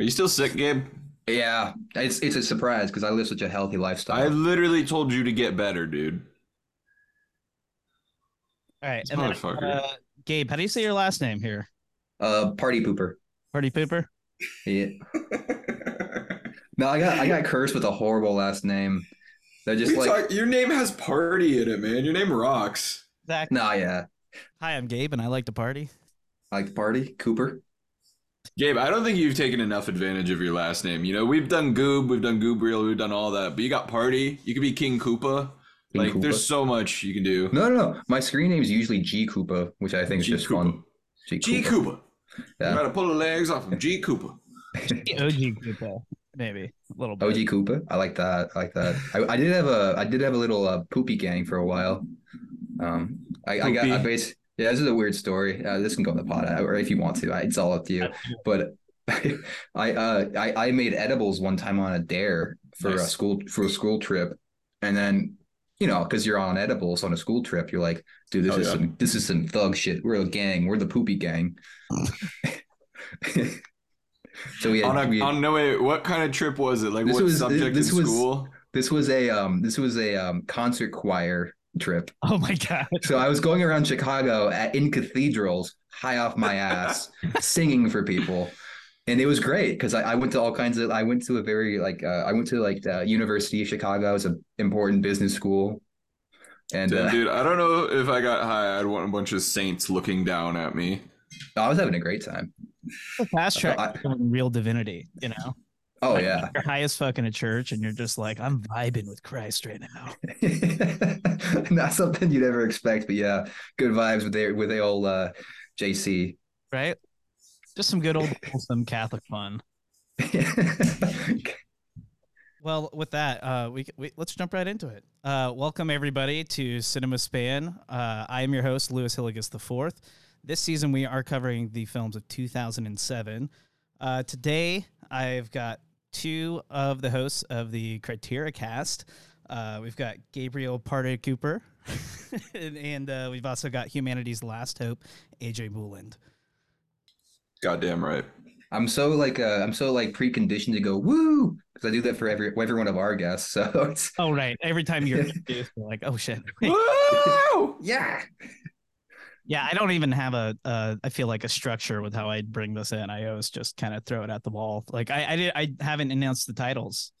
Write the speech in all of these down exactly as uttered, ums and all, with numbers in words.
Are you still sick, Gabe? Yeah, it's it's a surprise because I live such a healthy lifestyle. I literally told you to get better, dude. All right, and then, uh, Gabe, how do you say your last name here? Uh, Party Pooper. Party Pooper? Yeah. No, I got I got cursed with a horrible last name. They're just like, talk, your name has party in it, man. Your name rocks. Exactly. Nah, yeah. Hi, I'm Gabe, and I like to party. I like to party, Cooper. Gabe, I don't think you've taken enough advantage of your last name. You know, we've done Goob, we've done Goobriel, we've done all that, but you got Party. You could be King Koopa. King like, Koopa. There's so much you can do. No, no, no. My screen name is usually G Koopa, which I think G is just Koopa. Fun. G, G Koopa. Koopa. Yeah. You gotta pull the legs off of G Koopa. O G Koopa, maybe a little bit. O G Koopa. I like that. I like that. I, I did have a, I did have a little uh, poopy gang for a while. Um, I, I got, I basically. Yeah, this is a weird story. Uh, this can go in the pot, or if you want to, it's all up to you. But I, I, uh, I, I made edibles one time on a dare for nice. a school for a school trip, and then you know, because you're on edibles on a school trip, you're like, dude, this oh, is yeah. some, this is some thug shit. We're a gang. We're the poopy gang. So we had, on a, we had, on no wait, what kind of trip was it? Like what was, subject this, this in was, school? This was a um, this was a um, concert choir trip. Oh my god. So I was going around Chicago at, in cathedrals high off my ass singing for people, and it was great because I, I went to all kinds of I went to a very like uh, I went to like the University of Chicago. It's an important business school. And dude, uh, dude I don't know if I got high I'd want a bunch of saints looking down at me. I was having a great time. The fast track I, real divinity, you know. Oh, like, yeah. You're high as fuck in a church, and you're just like, I'm vibing with Christ right now. Not something you'd ever expect, but yeah, good vibes with the, with the old uh, J C. Right? Just some good old wholesome Catholic fun. Well, with that, uh, we, we let's jump right into it. Uh, welcome, everybody, to Cinema Span. Uh, I am your host, Louis Hilliges the Fourth. This season, we are covering the films of two thousand seven. Uh, today, I've got two of the hosts of the Criteria cast. Uh, we've got Gabriel Parta Cooper, and, and uh, we've also got humanity's last hope, A J Bulland. Goddamn right. I'm so like uh, I'm so like preconditioned to go woo because I do that for every every one of our guests. So it's... oh right, every time you're introduced, you're like, oh shit, woo, yeah. Yeah, I don't even have a, uh, I feel like a structure with how I bring this in. I always just kind of throw it at the wall. Like I, I, did, I haven't announced the titles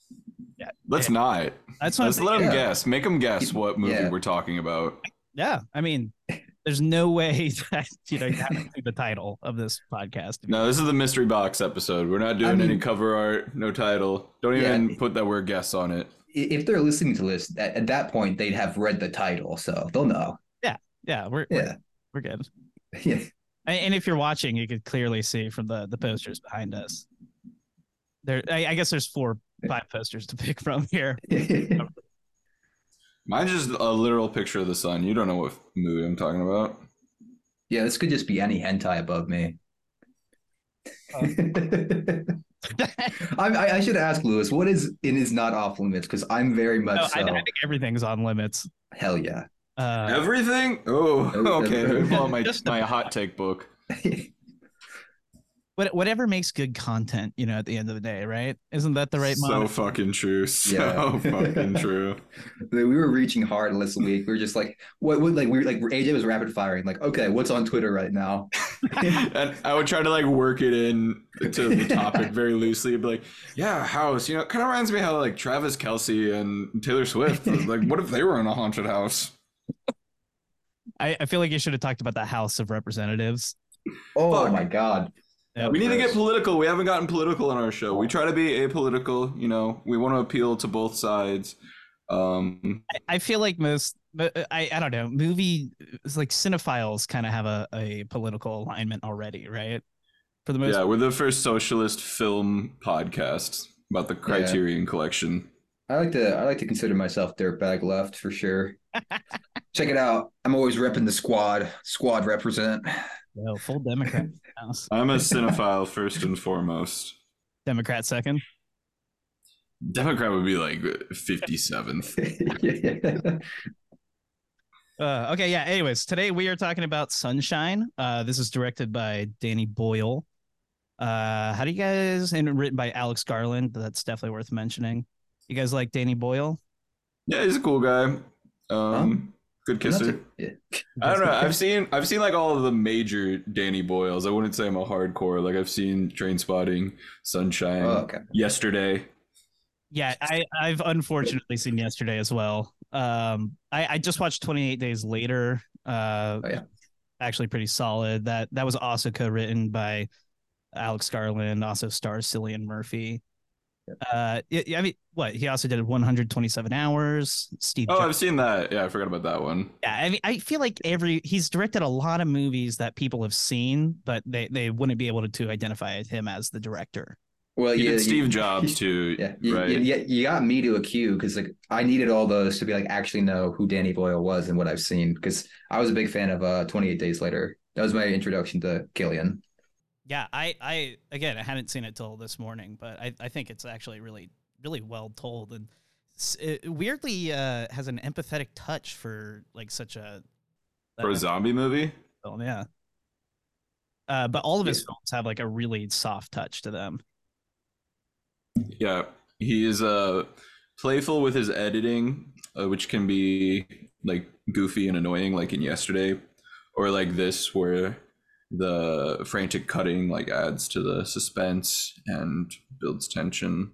yet. Let's yeah. not. That's what Let's I'm let them yeah. guess. Make them guess what movie yeah. we're talking about. Yeah, I mean, there's no way that you know you have to do the title of this podcast. No, this is the mystery box episode. We're not doing I mean, any cover art, no title. Don't even yeah. put that word guess on it. If they're listening to this at, at that point, they'd have read the title, so they'll know. Yeah, yeah, we're yeah. We're, We're good. Yeah. And if you're watching, you could clearly see from the, the posters behind us. There, I, I guess there's four, five posters to pick from here. Mine's just a literal picture of the sun. You don't know what movie I'm talking about. Yeah, this could just be any hentai above me. Oh. I, I should ask Louis, what is in is not off limits? Because I'm very much no, so. I, I think everything's on limits. Hell yeah. Uh, everything? Oh, okay. Let me pull out my, my hot take book. What, whatever makes good content, you know, at the end of the day, right? Isn't that the right model? So fucking true. So yeah. fucking true. We were reaching hard last week. We were just like, what would like, we were like, A J was rapid firing. Like, okay, what's on Twitter right now? And I would try to like work it in to the topic very loosely. I'd be like, yeah, House, you know, it kind of reminds me how like Travis Kelce and Taylor Swift, like, what if they were in a haunted house? I, I feel like you should have talked about the House of Representatives. Oh, Fuck. my God. Yep. We need to get political. We haven't gotten political on our show. We try to be apolitical. You know, we want to appeal to both sides. Um, I, I feel like most, I, I don't know, movie, it's like cinephiles kind of have a, a political alignment already, right? For the most Yeah, part. We're the first socialist film podcast about the Criterion yeah. Collection. I like to I like to consider myself dirtbag left for sure. Check it out. I'm always repping the squad. Squad represent. Well, full Democrat. I'm a cinephile first and foremost. Democrat second. Democrat would be like fifty-seventh. uh, okay, yeah. Anyways, today we are talking about Sunshine. Uh, this is directed by Danny Boyle. Uh, how do you guys, and written by Alex Garland, that's definitely worth mentioning. You guys like Danny Boyle? Yeah, he's a cool guy. Um, um good kisser. A, yeah. I don't know. I've seen I've seen like all of the major Danny Boyles. I wouldn't say I'm a hardcore. Like I've seen Train Spotting, Sunshine, oh, okay. Yesterday. Yeah, I, I've unfortunately seen Yesterday as well. Um, I, I just watched twenty-eight days later. Uh, oh, yeah. Actually pretty solid. That that was also co-written by Alex Garland, also stars Cillian Murphy. Uh, I mean, what he also did one twenty-seven hours. Steve. Oh, Jones. I've seen that. Yeah, I forgot about that one. Yeah, I mean, I feel like every he's directed a lot of movies that people have seen, but they, they wouldn't be able to, to identify him as the director. Well, you yeah, did Steve you, Jobs too. Yeah, you, right? you, you got me to a queue because like I needed all those to be like actually know who Danny Boyle was and what I've seen because I was a big fan of uh, twenty-eight days later. That was my introduction to Cillian. Yeah, I, I again, I hadn't seen it till this morning, but I, I think it's actually really, really well told, and it weirdly uh, has an empathetic touch for like such a for a zombie movie. Film, yeah, uh, but all of his yeah. films have like a really soft touch to them. Yeah, he is uh, playful with his editing, uh, which can be like goofy and annoying, like in Yesterday, or like this where. The frantic cutting like adds to the suspense and builds tension.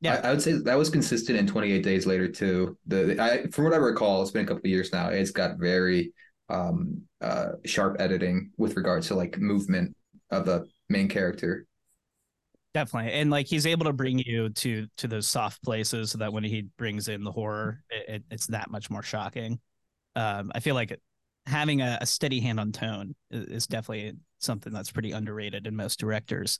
Yeah, I, I would say that was consistent in twenty-eight days later too. The I, from what I recall, it's been a couple of years now. It's got very um, uh, sharp editing with regards to like movement of the main character. Definitely, and like he's able to bring you to to those soft places so that when he brings in the horror, it, it, it's that much more shocking. Um, I feel like. It, having a, a steady hand on tone is definitely something that's pretty underrated in most directors.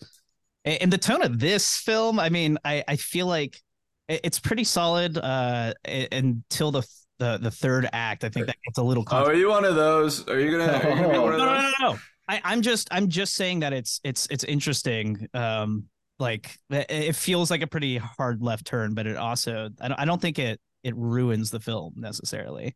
And the tone of this film, I mean, I, I feel like it's pretty solid uh, until the, the the third act. I think that gets a little. Oh, are you one of those? Are you gonna? Are you gonna be one of those? No, no, no, no. I, I'm just, I'm just saying that it's, it's, it's interesting. Um, like it feels like a pretty hard left turn, but it also, I don't, I don't think it, it ruins the film necessarily.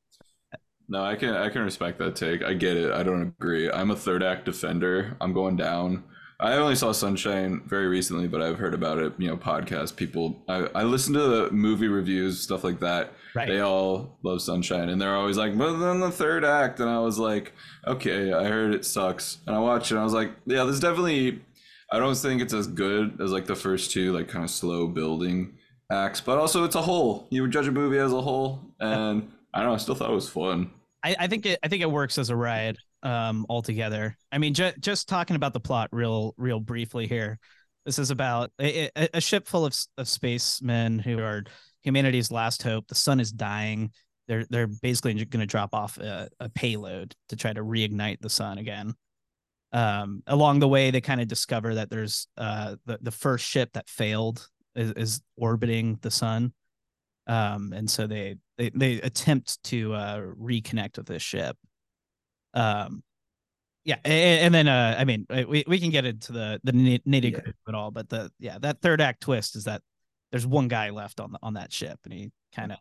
No, I can I can respect that take. I get it. I don't agree. I'm a third act defender. I'm going down. I only saw Sunshine very recently, but I've heard about it, you know, podcast people. I, I listen to the movie reviews, stuff like that. Right. They all love Sunshine, and they're always like, but then the third act. And I was like, okay, I heard it sucks. And I watched it, and I was like, yeah, there's definitely, I don't think it's as good as like the first two, like kind of slow building acts. But also it's a whole. You would judge a movie as a whole, and I don't know, I still thought it was fun. I, I think it. I think it works as a ride um, altogether. I mean, ju- just talking about the plot, real, real briefly here. This is about a, a, a ship full of, of spacemen who are humanity's last hope. The sun is dying. They're they're basically going to drop off a, a payload to try to reignite the sun again. Um, along the way, they kind of discover that there's uh, the the first ship that failed is, is orbiting the sun. Um, and so they, they, they attempt to, uh, reconnect with this ship. Um, yeah. And, and then, uh, I mean, we, we can get into the, the nitty gritty of it all, but the, yeah, that third act twist is that there's one guy left on the, on that ship. And he kind of,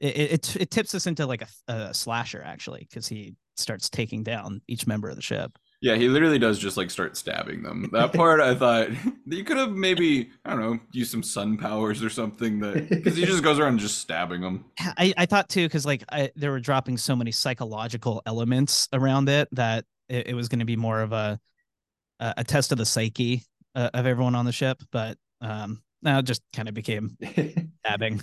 it, it, it tips us into like a, a slasher actually, cause he starts taking down each member of the ship. Yeah, he literally does just like start stabbing them. That part, I thought you could have maybe, I don't know, used some sun powers or something. That because he just goes around just stabbing them. I, I thought too, because like I, they were dropping so many psychological elements around it that it, it was going to be more of a a test of the psyche uh, of everyone on the ship. But um, now it just kind of became stabbing.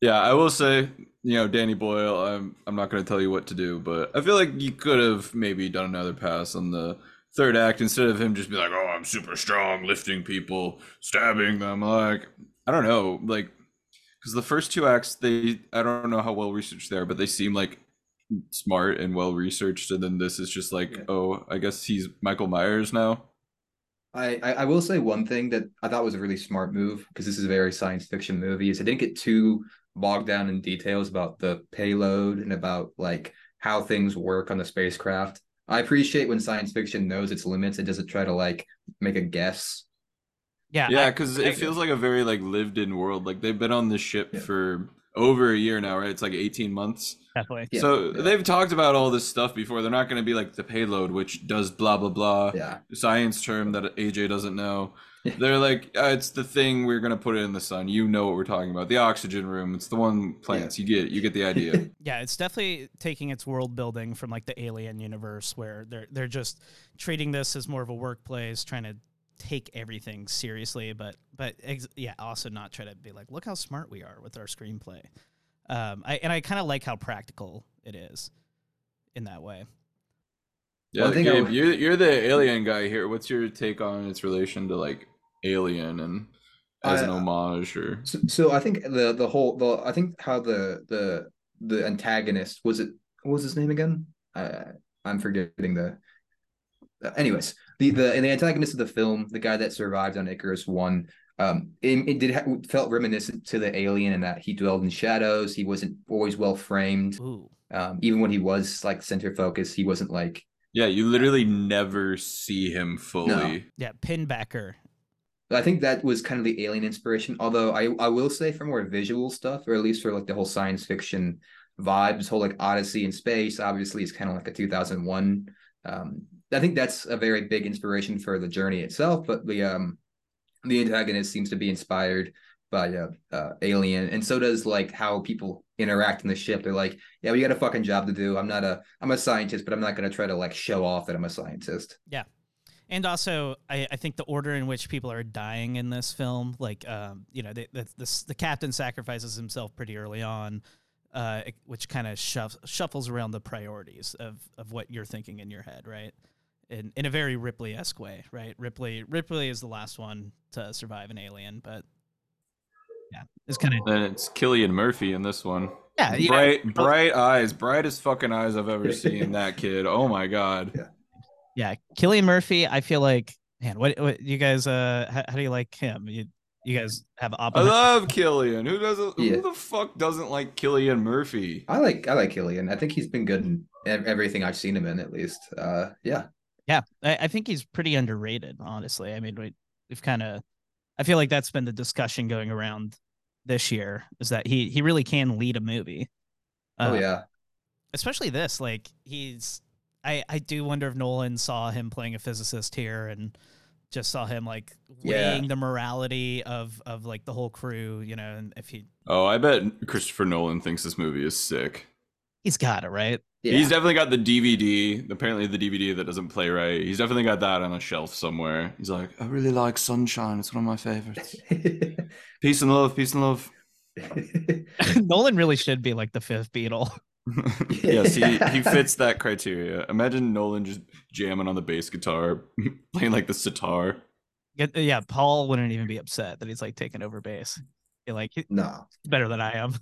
Yeah, I will say, you know, Danny Boyle, I'm I'm not going to tell you what to do, but I feel like you could have maybe done another pass on the third act instead of him just be like, oh, I'm super strong, lifting people, stabbing them. Like, I don't know, like, because the first two acts, they, I don't know how well researched they are, but they seem like smart and well researched. And then this is just like, yeah. oh, I guess he's Michael Myers now. I, I will say one thing that I thought was a really smart move, because this is a very science fiction movie, is I didn't get too bogged down in details about the payload and about like how things work on the spacecraft. I appreciate when science fiction knows its limits and doesn't try to like make a guess. Yeah, yeah, because it feels like a very like lived in world. Like they've been on this ship yeah. for over a year now, right? It's like eighteen months. Definitely. Yeah. So yeah. they've talked about all this stuff before. They're not going to be like The Payload, which does blah, blah, blah. Yeah. Science term that A J doesn't know. They're like, oh, it's the thing, we're gonna put it in the sun, you know what we're talking about, the oxygen room, it's the one plants, yeah. you get you get the idea. Yeah, it's definitely taking its world building from like the Alien universe, where they're they're just treating this as more of a workplace, trying to take everything seriously, but but ex- yeah also not try to be like, look how smart we are with our screenplay. um I and I kind of like how practical it is in that way. Yeah, well, Gabe, would... you're, you're the Alien guy here. What's your take on its relation to like Alien and as uh, an homage or so, so I think the the whole the I think how the the the antagonist was, it what was his name again? I I'm forgetting the uh, anyways the the and the antagonist of the film, the guy that survived on Icarus One, um it, it did ha- felt reminiscent to the Alien in that he dwelled in shadows, he wasn't always well framed. Ooh. Um even when he was like center focus, he wasn't like, yeah, you literally never see him fully. No. Yeah, Pinbacker. I think that was kind of the Alien inspiration, although I, I will say for more visual stuff, or at least for like the whole science fiction vibe, this whole like Odyssey in space, obviously is kind of like a two thousand one. Um, I think that's a very big inspiration for the journey itself, but the um, the antagonist seems to be inspired by uh, uh, Alien, and so does like how people interact in the ship. They're like, yeah, we got a fucking job to do. I'm not a, I'm a scientist, but I'm not going to try to like show off that I'm a scientist. Yeah. And also, I, I think the order in which people are dying in this film, like, um, you know, the the, the, the captain sacrifices himself pretty early on, uh, which kind of shuff, shuffles around the priorities of, of what you're thinking in your head, right? In in a very Ripley-esque way, right? Ripley Ripley is the last one to survive an alien, but yeah, it's kind of. And it's Cillian Murphy in this one. Yeah, yeah. bright bright eyes, brightest fucking eyes I've ever seen. That kid, oh my god. Yeah. Yeah, Cillian Murphy, I feel like, man, what, what you guys, uh, how, how do you like him? You you guys have Oppenheimer. I love Cillian. Who doesn't? Yeah. Who the fuck doesn't like Cillian Murphy? I like I like Cillian. I think he's been good in everything I've seen him in, at least. Uh, yeah, yeah. I, I think he's pretty underrated, honestly. I mean, we, we've kind of, I feel like that's been the discussion going around this year, is that he he really can lead a movie. Uh, oh yeah, especially this. Like he's. I, I do wonder if Nolan saw him playing a physicist here and just saw him like weighing yeah. the morality of, of like the whole crew, you know, and if he. Oh, I bet Christopher Nolan thinks this movie is sick. He's got it, right? Yeah. He's definitely got the D V D, apparently the D V D that doesn't play right. He's definitely got that on a shelf somewhere. He's like, I really like Sunshine. It's one of my favorites. Peace and love, peace and love. Nolan really should be like the fifth Beatle. Yes, he, he fits that criteria. Imagine Nolan just jamming on the bass guitar, playing like the sitar. Yeah, Paul wouldn't even be upset that he's like taking over bass. You're like, no, he's better than I am.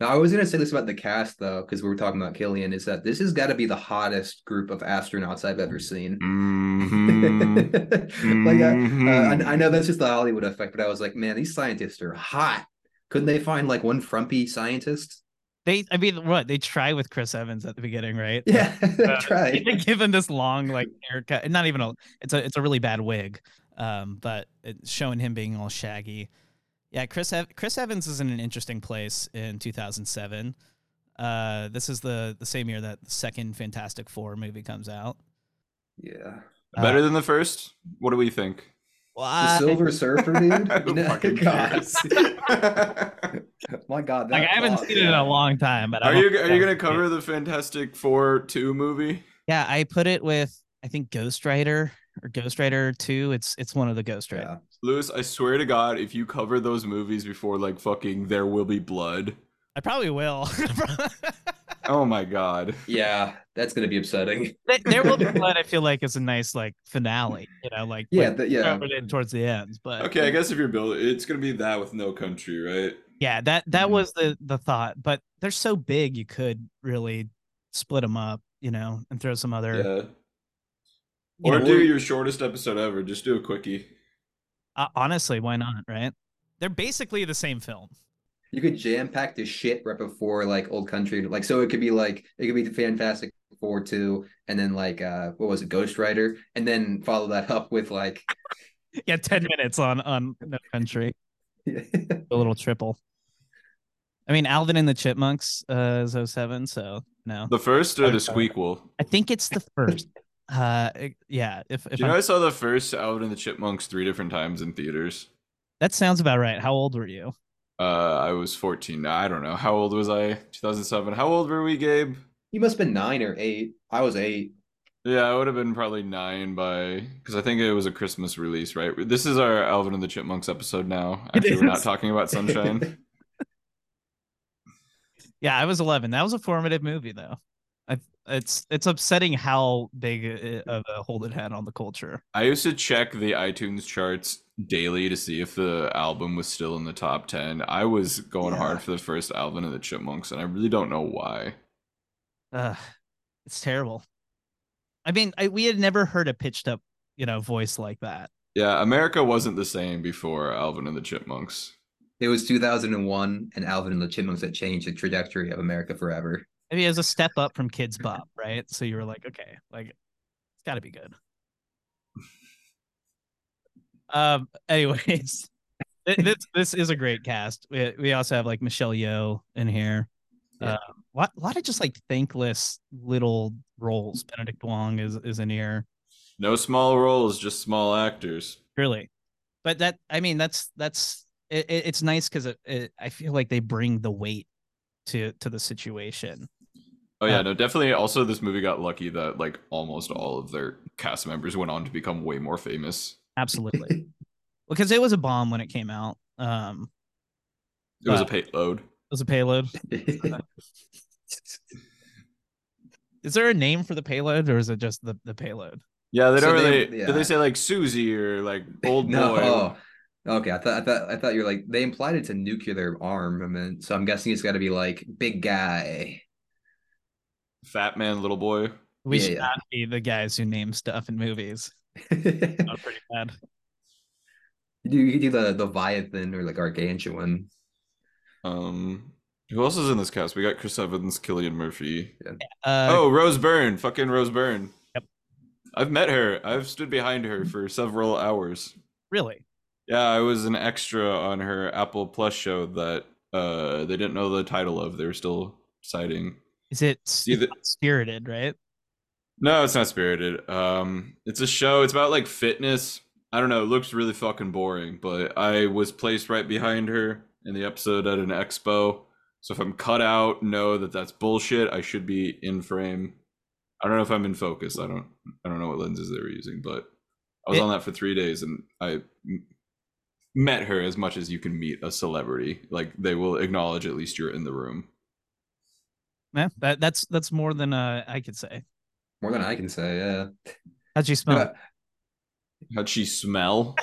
Now, I was going to say this about the cast, though, because we were talking about Cillian, is that this has got to be the hottest group of astronauts I've ever seen. Mm-hmm. like I, uh, I, I know that's just the Hollywood effect, but I was like, man, these scientists are hot. Couldn't they find like one frumpy scientist? They, I mean, what they try with Chris Evans at the beginning, right? Yeah, they uh, try. They give him this long like haircut, not even a. It's a, it's a really bad wig, um, but it's showing him being all shaggy. Yeah, Chris, Chris Evans is in an interesting place in two thousand seven. Uh, this is the the same year that the second Fantastic Four movie comes out. Yeah, better uh, than the first. What do we think? Well, the Silver I, Surfer, dude. No, God. My God, like I haven't awesome. seen it in a long time. But are you are you gonna cover the Fantastic Four two movie? Yeah, I put it with I think Ghost Rider or Ghost Rider two. It's it's one of the Ghost Riders. Yeah. Louis, I swear to God, if you cover those movies before like fucking There Will Be Blood, I probably will. Oh my God. Yeah, that's gonna be upsetting. There Will Be Blood, I feel like, is a nice like finale, you know, like yeah, the, yeah. towards the end. But okay, I guess if you're building, it's gonna be that with No Country, right? Yeah, that that mm-hmm. was the the thought, but they're so big, you could really split them up, you know, and throw some other. Yeah. Or know, do or... your shortest episode ever. Just do a quickie. Uh, honestly, why not? Right? They're basically the same film. You could jam pack this shit right before like Old Country, like so it could be like it could be the Fantastic Four two, and then like uh, what was it, Ghost Rider, and then follow that up with like yeah, ten minutes on on No Country. The little triple. I mean, Alvin and the Chipmunks uh, is oh seven, so no. The first or the squeakquel? I think it's the first. Uh, yeah. If, if you know, I'm... I saw the first Alvin and the Chipmunks three different times in theaters. That sounds about right. How old were you? Uh, I was fourteen. I don't know. How old was I? two thousand seven. How old were we, Gabe? You must have been nine or eight. I was eight. Yeah, I would have been probably nine by, because I think it was a Christmas release, right? This is our Alvin and the Chipmunks episode now. Actually, we're not talking about Sunshine. Yeah, I was eleven. That was a formative movie, though. I, it's it's upsetting how big of a hold it had on the culture. I used to check the iTunes charts daily to see if the album was still in the top ten. I was going yeah. hard for the first Alvin and the Chipmunks, and I really don't know why. Uh, it's terrible. I mean, I, we had never heard a pitched up, you know, voice like that. Yeah, America wasn't the same before Alvin and the Chipmunks. It was two thousand one and Alvin and the Chipmunks that changed the trajectory of America forever. I mean, it was a step up from Kids Bop, right? So you were like, okay, like, it's got to be good. Um. Anyways, this this is a great cast. We we also have like Michelle Yeoh in here. Yeah. Um, a lot, a lot of just like thankless little roles. Benedict Wong is, is in here. No small roles, just small actors. Really, but that I mean that's that's it, it's nice because it, it, I feel like they bring the weight to to the situation. Oh yeah, um, no, definitely. Also, this movie got lucky that like almost all of their cast members went on to become way more famous. Absolutely, because it was a bomb when it came out. Um, it was a payload. It was a payload. Is there a name for the payload, or is it just the, the payload? Yeah, they don't so really. They, yeah. Do they say like Susie or like old no. boy? Oh. Okay, I thought I thought I thought you were like they implied it's a nuclear armament, so I'm guessing it's got to be like big guy, fat man, little boy. We yeah, should yeah. not be the guys who name stuff in movies. Not pretty bad. You, you could do the the Leviathan or like Gargantuan. Um, who else is in this cast? We got Chris Evans, Cillian Murphy. Yeah. Uh, oh, Rose Byrne, fucking Rose Byrne. Yep. I've met her. I've stood behind her for several hours. Really? Yeah, I was an extra on her Apple Plus show that uh they didn't know the title of. They were still deciding. Is it Either- Spirited? Right? No, it's not Spirited. Um, it's a show. It's about like fitness. I don't know. It looks really fucking boring, but I was placed right behind her in the episode at an expo. So if I'm cut out, know that that's bullshit. I should be in frame. I don't know if I'm in focus. I don't I don't know what lenses they were using, but I was it, on that for three days and I m- met her as much as you can meet a celebrity. Like they will acknowledge at least you're in the room. Yeah, that, that's that's more than uh, I could say. More than I can say, yeah. How'd she smell? Yeah. How'd she smell?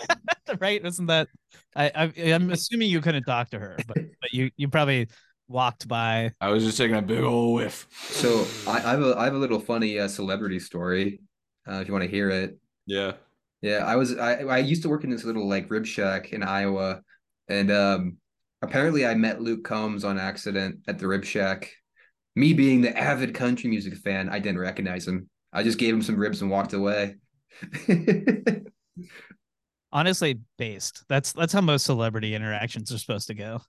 Right? Isn't that? I, I I'm assuming you couldn't talk to her, but, but you you probably walked by. I was just taking a big old whiff. So I, I have a I have a little funny uh, celebrity story, uh, if you want to hear it. Yeah. Yeah, I was I I used to work in this little like rib shack in Iowa, and um, apparently I met Luke Combs on accident at the rib shack. Me being the avid country music fan, I didn't recognize him. I just gave him some ribs and walked away. Honestly, based. That's that's how most celebrity interactions are supposed to go.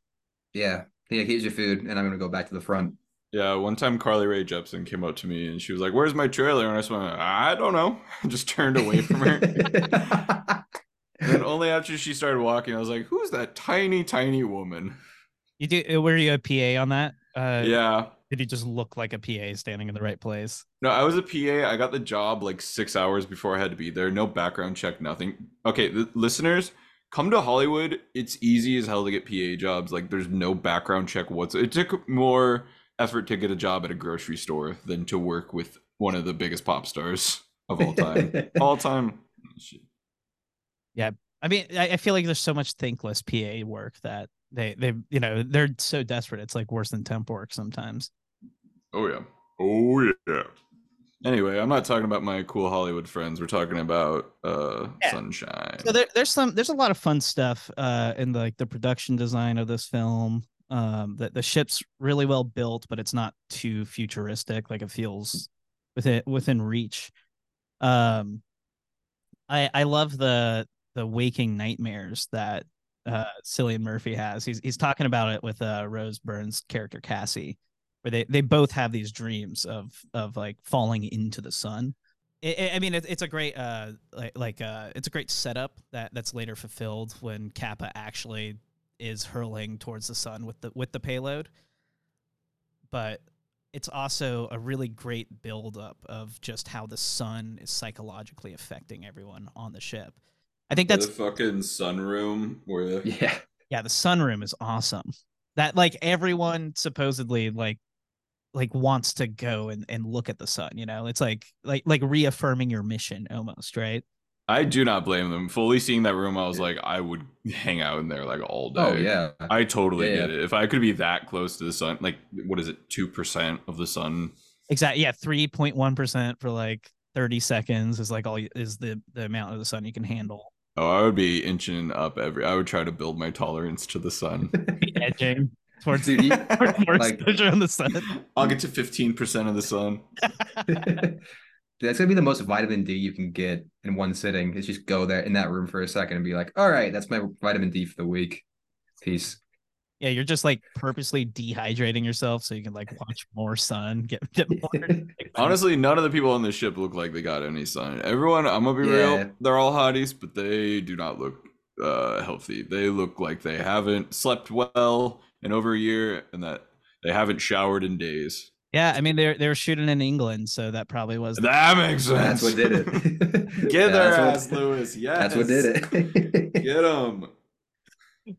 Yeah. Yeah, here's your food, and I'm going to go back to the front. Yeah, one time Carly Rae Jepsen came up to me, and she was like, where's my trailer? And I just went, I don't know. I just turned away from her. And only after she started walking, I was like, who's that tiny, tiny woman? You do? Were you a P A on that? Uh, yeah. Did he just look like a P A standing in the right place? No, I was a P A. I got the job like six hours before I had to be there. No background check, nothing. Okay, the listeners, come to Hollywood. It's easy as hell to get P A jobs. Like, there's no background check whatsoever. It took more effort to get a job at a grocery store than to work with one of the biggest pop stars of all time. all time. Shit. Yeah, I mean, I feel like there's so much thankless P A work that they, they, you know, they're so desperate. It's like worse than temp work sometimes. Oh, yeah. Oh, yeah. Anyway, I'm not talking about my cool Hollywood friends. We're talking about uh, yeah. Sunshine. So there, there's some there's a lot of fun stuff uh, in the, like the production design of this film. Um, that the ship's really well built, but it's not too futuristic. Like it feels within within reach. Um, I I love the the waking nightmares that uh, Cillian Murphy has. He's he's talking about it with uh, Rose Byrne's character Cassie, where they, they both have these dreams of of like falling into the sun. It, it, I mean, it, it's a great uh like like uh it's a great setup that that's later fulfilled when Kappa actually is hurling towards the sun with the with the payload. But it's also a really great buildup of just how the sun is psychologically affecting everyone on the ship. I think that's the fucking sunroom. Where the... Yeah, yeah, the sunroom is awesome. That like everyone supposedly like like wants to go and, and look at the sun. You know, it's like like like reaffirming your mission almost, right? I do not blame them. Fully seeing that room, I was like, I would hang out in there like all day. Oh, yeah. I totally yeah, get yeah. it. If I could be that close to the sun, like, what is it, two percent of the sun? Exactly. Yeah, three point one percent for like thirty seconds is like all is the, the amount of the sun you can handle. Oh, I would be inching up every... I would try to build my tolerance to the sun. Yeah, James. Towards, Dude, you, towards more like, exposure on the sun. I'll get to fifteen percent of the sun. Dude, that's going to be the most vitamin D you can get in one sitting, is just go there in that room for a second and be like, all right, that's my vitamin D for the week. Peace. Yeah, you're just like purposely dehydrating yourself so you can like watch more sun. Get, get more. Honestly, none of the people on this ship look like they got any sun. Everyone, I'm going to be yeah. real, they're all hotties, but they do not look uh, healthy. They look like they haven't slept well in over a year and that they haven't showered in days. Yeah, I mean, they they were shooting in England, so that probably was... That the- makes sense. That's what did it. Get their ass, Louis. Yes. That's what did it. Get them.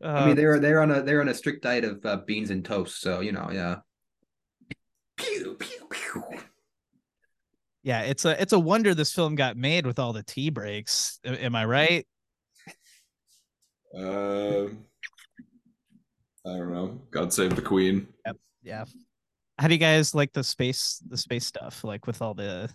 Uh, I mean, they were, they were on a they were on a strict diet of uh, beans and toast, so, you know, yeah. Pew, pew, pew. Yeah, it's a, it's a wonder this film got made with all the tea breaks. Am I right? Uh, I don't know. God save the Queen. Yep. Yeah. How do you guys like the space the space stuff? Like with all the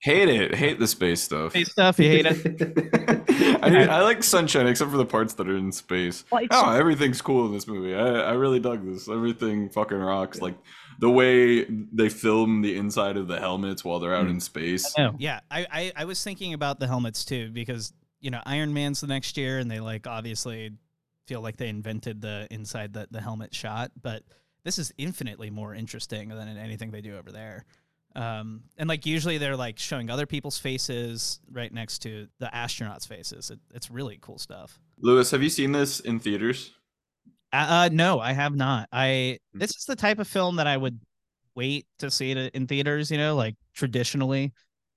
hate it, hate the space stuff. Space stuff, you hate it. I mean, I like sunshine except for the parts that are in space. Like, oh, everything's cool in this movie. I, I really dug this. Everything fucking rocks. Like the way they film the inside of the helmets while they're out in space. I yeah, I, I I was thinking about the helmets too because you know Iron Man's the next year and they like obviously feel like they invented the inside the, the helmet shot, but. This is infinitely more interesting than anything they do over there. Um, and like usually they're like showing other people's faces right next to the astronauts' faces. It, it's really cool stuff. Louis, have you seen this in theaters? Uh, uh, no, I have not. I This is the type of film that I would wait to see it in theaters, you know, like traditionally.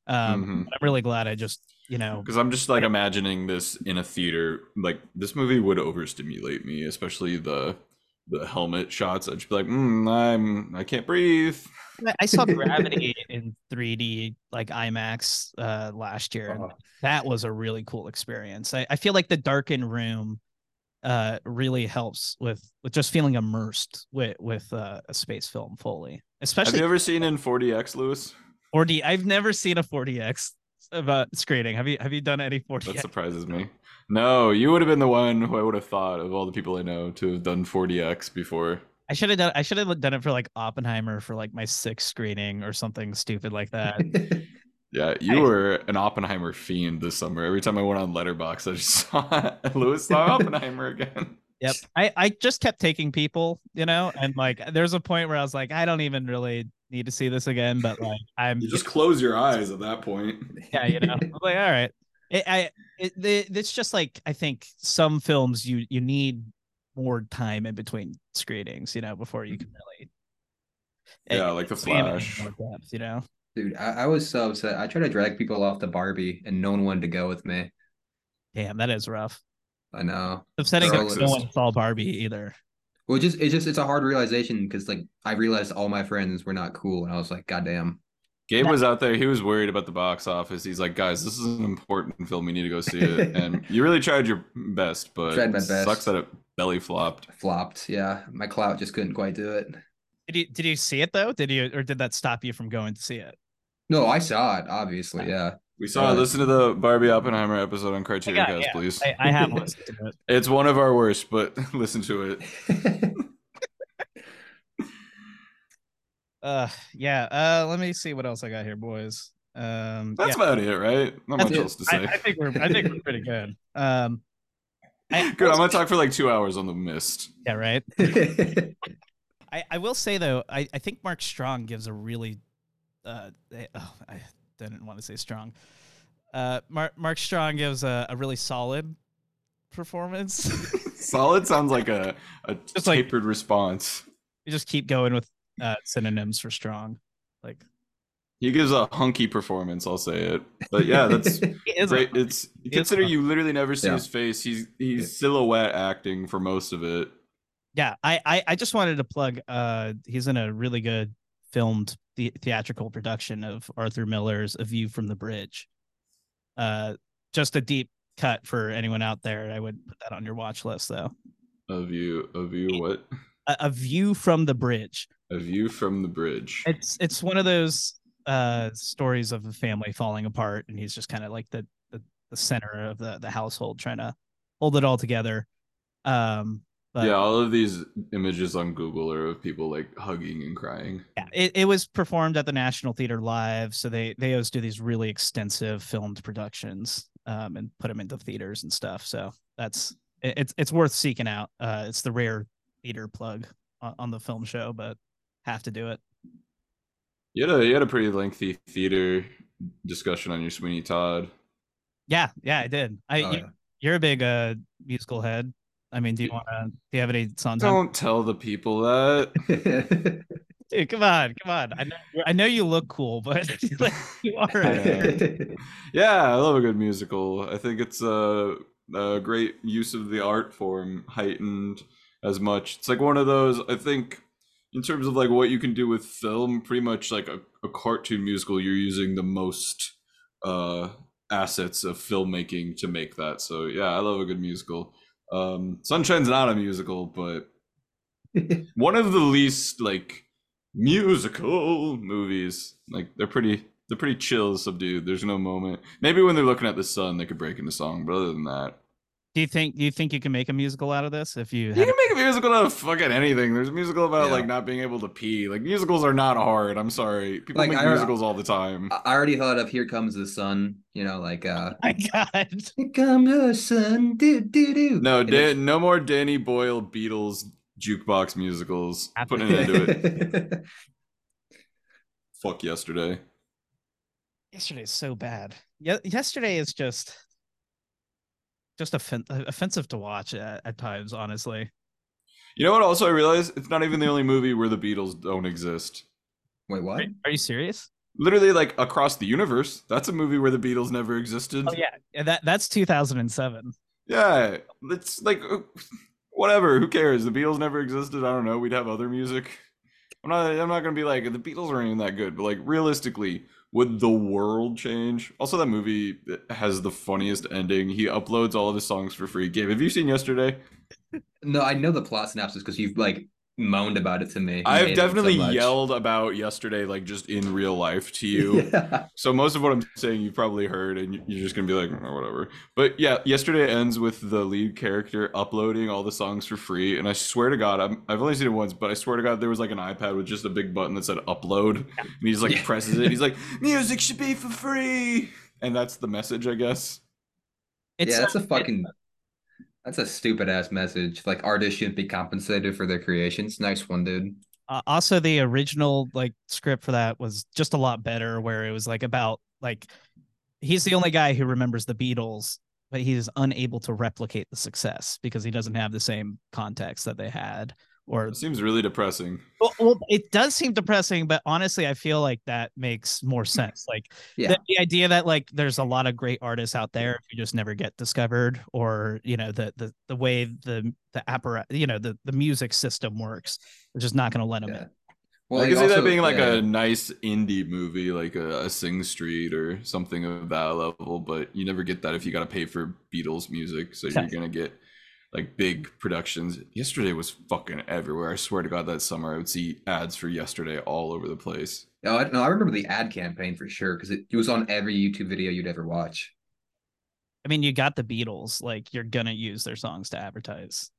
Um, mm-hmm. I'm really glad I just, you know. Because I'm just like imagining this in a theater. Like this movie would overstimulate me, especially the... the helmet shots. I'd just be like, mm, I'm, I can't breathe. I saw Gravity in three D, like IMAX uh, last year. Oh. And that was a really cool experience. I, I feel like the darkened room uh, really helps with, with just feeling immersed with, with uh, a space film fully. Especially. Have you ever seen in four D X, Louis? four D, I've never seen a four D X about screening. Have you, have you done any four D X? That surprises me. No, you would have been the one who I would have thought of all the people I know to have done four D X before. I should have done. I should have done it for like Oppenheimer for like my sixth screening or something stupid like that. Yeah, you I, were an Oppenheimer fiend this summer. Every time I went on Letterboxd, I just saw Louis saw Oppenheimer again. Yep, I, I just kept taking people, you know, and like there's a point where I was like, I don't even really need to see this again, but like I'm you just close your eyes at that point. Yeah, you know, I was like, all right. It, I it, it's just like I think some films you you need more time in between screenings, you know, before you can really yeah, it, like the Flash, depth, you know. Dude, I, I was so upset. I tried to drag people off to Barbie, and no one wanted to go with me. Damn, that is rough. I know. It's upsetting that no one saw Barbie either. Well, it just it's just it's a hard realization because like I realized all my friends were not cool, and I was like, goddamn. Gabe was out there. He was worried about the box office. He's like, guys, this is an important film. We need to go see it. And you really tried your best, but tried my best. It sucks that it belly flopped. Flopped, yeah. My clout just couldn't quite do it. Did you Did you see it though? Did you or did that stop you from going to see it? No, I saw it. Obviously, yeah. We saw. Uh, listen to the Barbie Oppenheimer episode on Criterion Cast, yeah. please. I, I have listened to it. It's one of our worst, but listen to it. Uh yeah uh let me see what else I got here, boys. Um that's yeah. about it, right? Not that's much it. else to say. I, I think we're I think we're pretty good. Um I, Good. I'm gonna talk for like two hours on The Mist. Yeah, right. I, I will say though, I, I think Mark Strong gives a really, uh, oh, I didn't want to say strong. Uh, Mark Mark Strong gives a, a really solid performance. Solid sounds like a a just tapered like, response. You just keep going with uh, synonyms for strong, like. He gives a hunky performance, I'll say it. But yeah, that's great. It's consider you literally never see yeah. his face. He's he's silhouette acting for most of it. Yeah, I I, I just wanted to plug. Uh, he's in a really good filmed the, theatrical production of Arthur Miller's A View from the Bridge. Uh, just a deep cut for anyone out there. I would put that on your watch list, though. A view, a view, what? A, a view from the bridge. A view from the bridge. It's it's one of those. Uh, stories of a family falling apart, and he's just kind of like the, the the center of the the household, trying to hold it all together. Um, but, yeah, all of these images on Google are of people like hugging and crying. Yeah, it, it was performed at the National Theater Live, so they they always do these really extensive filmed productions um, and put them into theaters and stuff. So that's it, it's it's worth seeking out. Uh, it's the rare theater plug on, on the film show, but have to do it. You had, a, you had a pretty lengthy theater discussion on your Sweeney Todd. Yeah, yeah, I did. I oh, you, yeah. You're a big uh, musical head. I mean, do you want to? Do you have any songs? Don't on? Tell the people that. Dude, come on, come on. I know, I know you look cool, but like, you are. Yeah. yeah, I love a good musical. I think it's a, a great use of the art form, heightened as much. It's like one of those. I think. In terms of like what you can do with film, pretty much like a, a cartoon musical, you're using the most uh, assets of filmmaking to make that. So yeah, I love a good musical. Um, Sunshine's not a musical, but one of the least like musical movies. Like they're pretty, they're pretty chill, subdued. There's no moment. Maybe when they're looking at the sun, they could break into song. But other than that. Do you think do you think you can make a musical out of this? If you, you can make a musical out of fucking anything. There's a musical about yeah. like not being able to pee. Like musicals are not hard. I'm sorry, people like, make I, musicals all the time. I already heard of "Here Comes the Sun." You know, like uh, oh my God, here comes the sun. Do do do. No, Dan, no more Danny Boyle Beatles jukebox musicals. I'm putting it into it. Fuck yesterday. Yesterday's so bad. Ye- yesterday is just. Just offen- offensive to watch at, at times, honestly. You know what? Also, I realized it's not even the only movie where the Beatles don't exist. Wait, what? Are, are you serious? Literally, like across the universe, that's a movie where the Beatles never existed. Oh yeah, yeah that that's two thousand seven. Yeah, it's like whatever. Who cares? The Beatles never existed. I don't know. We'd have other music. I'm not. I'm not gonna be like the Beatles aren't even that good. But like realistically. Would the world change? Also, that movie has the funniest ending. He uploads all of his songs for free. Gabe, have you seen Yesterday? No, I know the plot synopsis because you've like moaned about it to me. You I've definitely so yelled about Yesterday, like just in real life to you. Yeah. So most of what I'm saying you've probably heard and you're just going to be like, oh, whatever. But yeah, Yesterday ends with the lead character uploading all the songs for free. And I swear to God, I'm, I've only seen it once, but I swear to God, there was like an iPad with just a big button that said upload. Yeah. And he's like yeah. presses it. He's like, music should be for free. And that's the message, I guess. It's yeah, that's a, a fucking... That's a stupid ass message. Like artists shouldn't be compensated for their creations. Nice one, dude. Uh, also, the original like script for that was just a lot better, where it was like about like he's the only guy who remembers the Beatles, but he is unable to replicate the success because he doesn't have the same context that they had. Or it seems really depressing. Well, well, it does seem depressing, but honestly, I feel like that makes more sense. Like yeah. the, the idea that like there's a lot of great artists out there who just never get discovered, or you know the the the way the the appara- you know the, the music system works, we're just not going to let them yeah. in. Well, I can see also, that being like yeah. a nice indie movie, like a, a Sing Street or something of that level, but you never get that if you got to pay for Beatles music, so okay. you're going to get. Like big productions. Yesterday was fucking everywhere. I swear to God, that summer I would see ads for Yesterday all over the place. No, I, no, I remember the ad campaign for sure because it, it was on every YouTube video you'd ever watch. I mean, you got the Beatles. Like, you're gonna use their songs to advertise.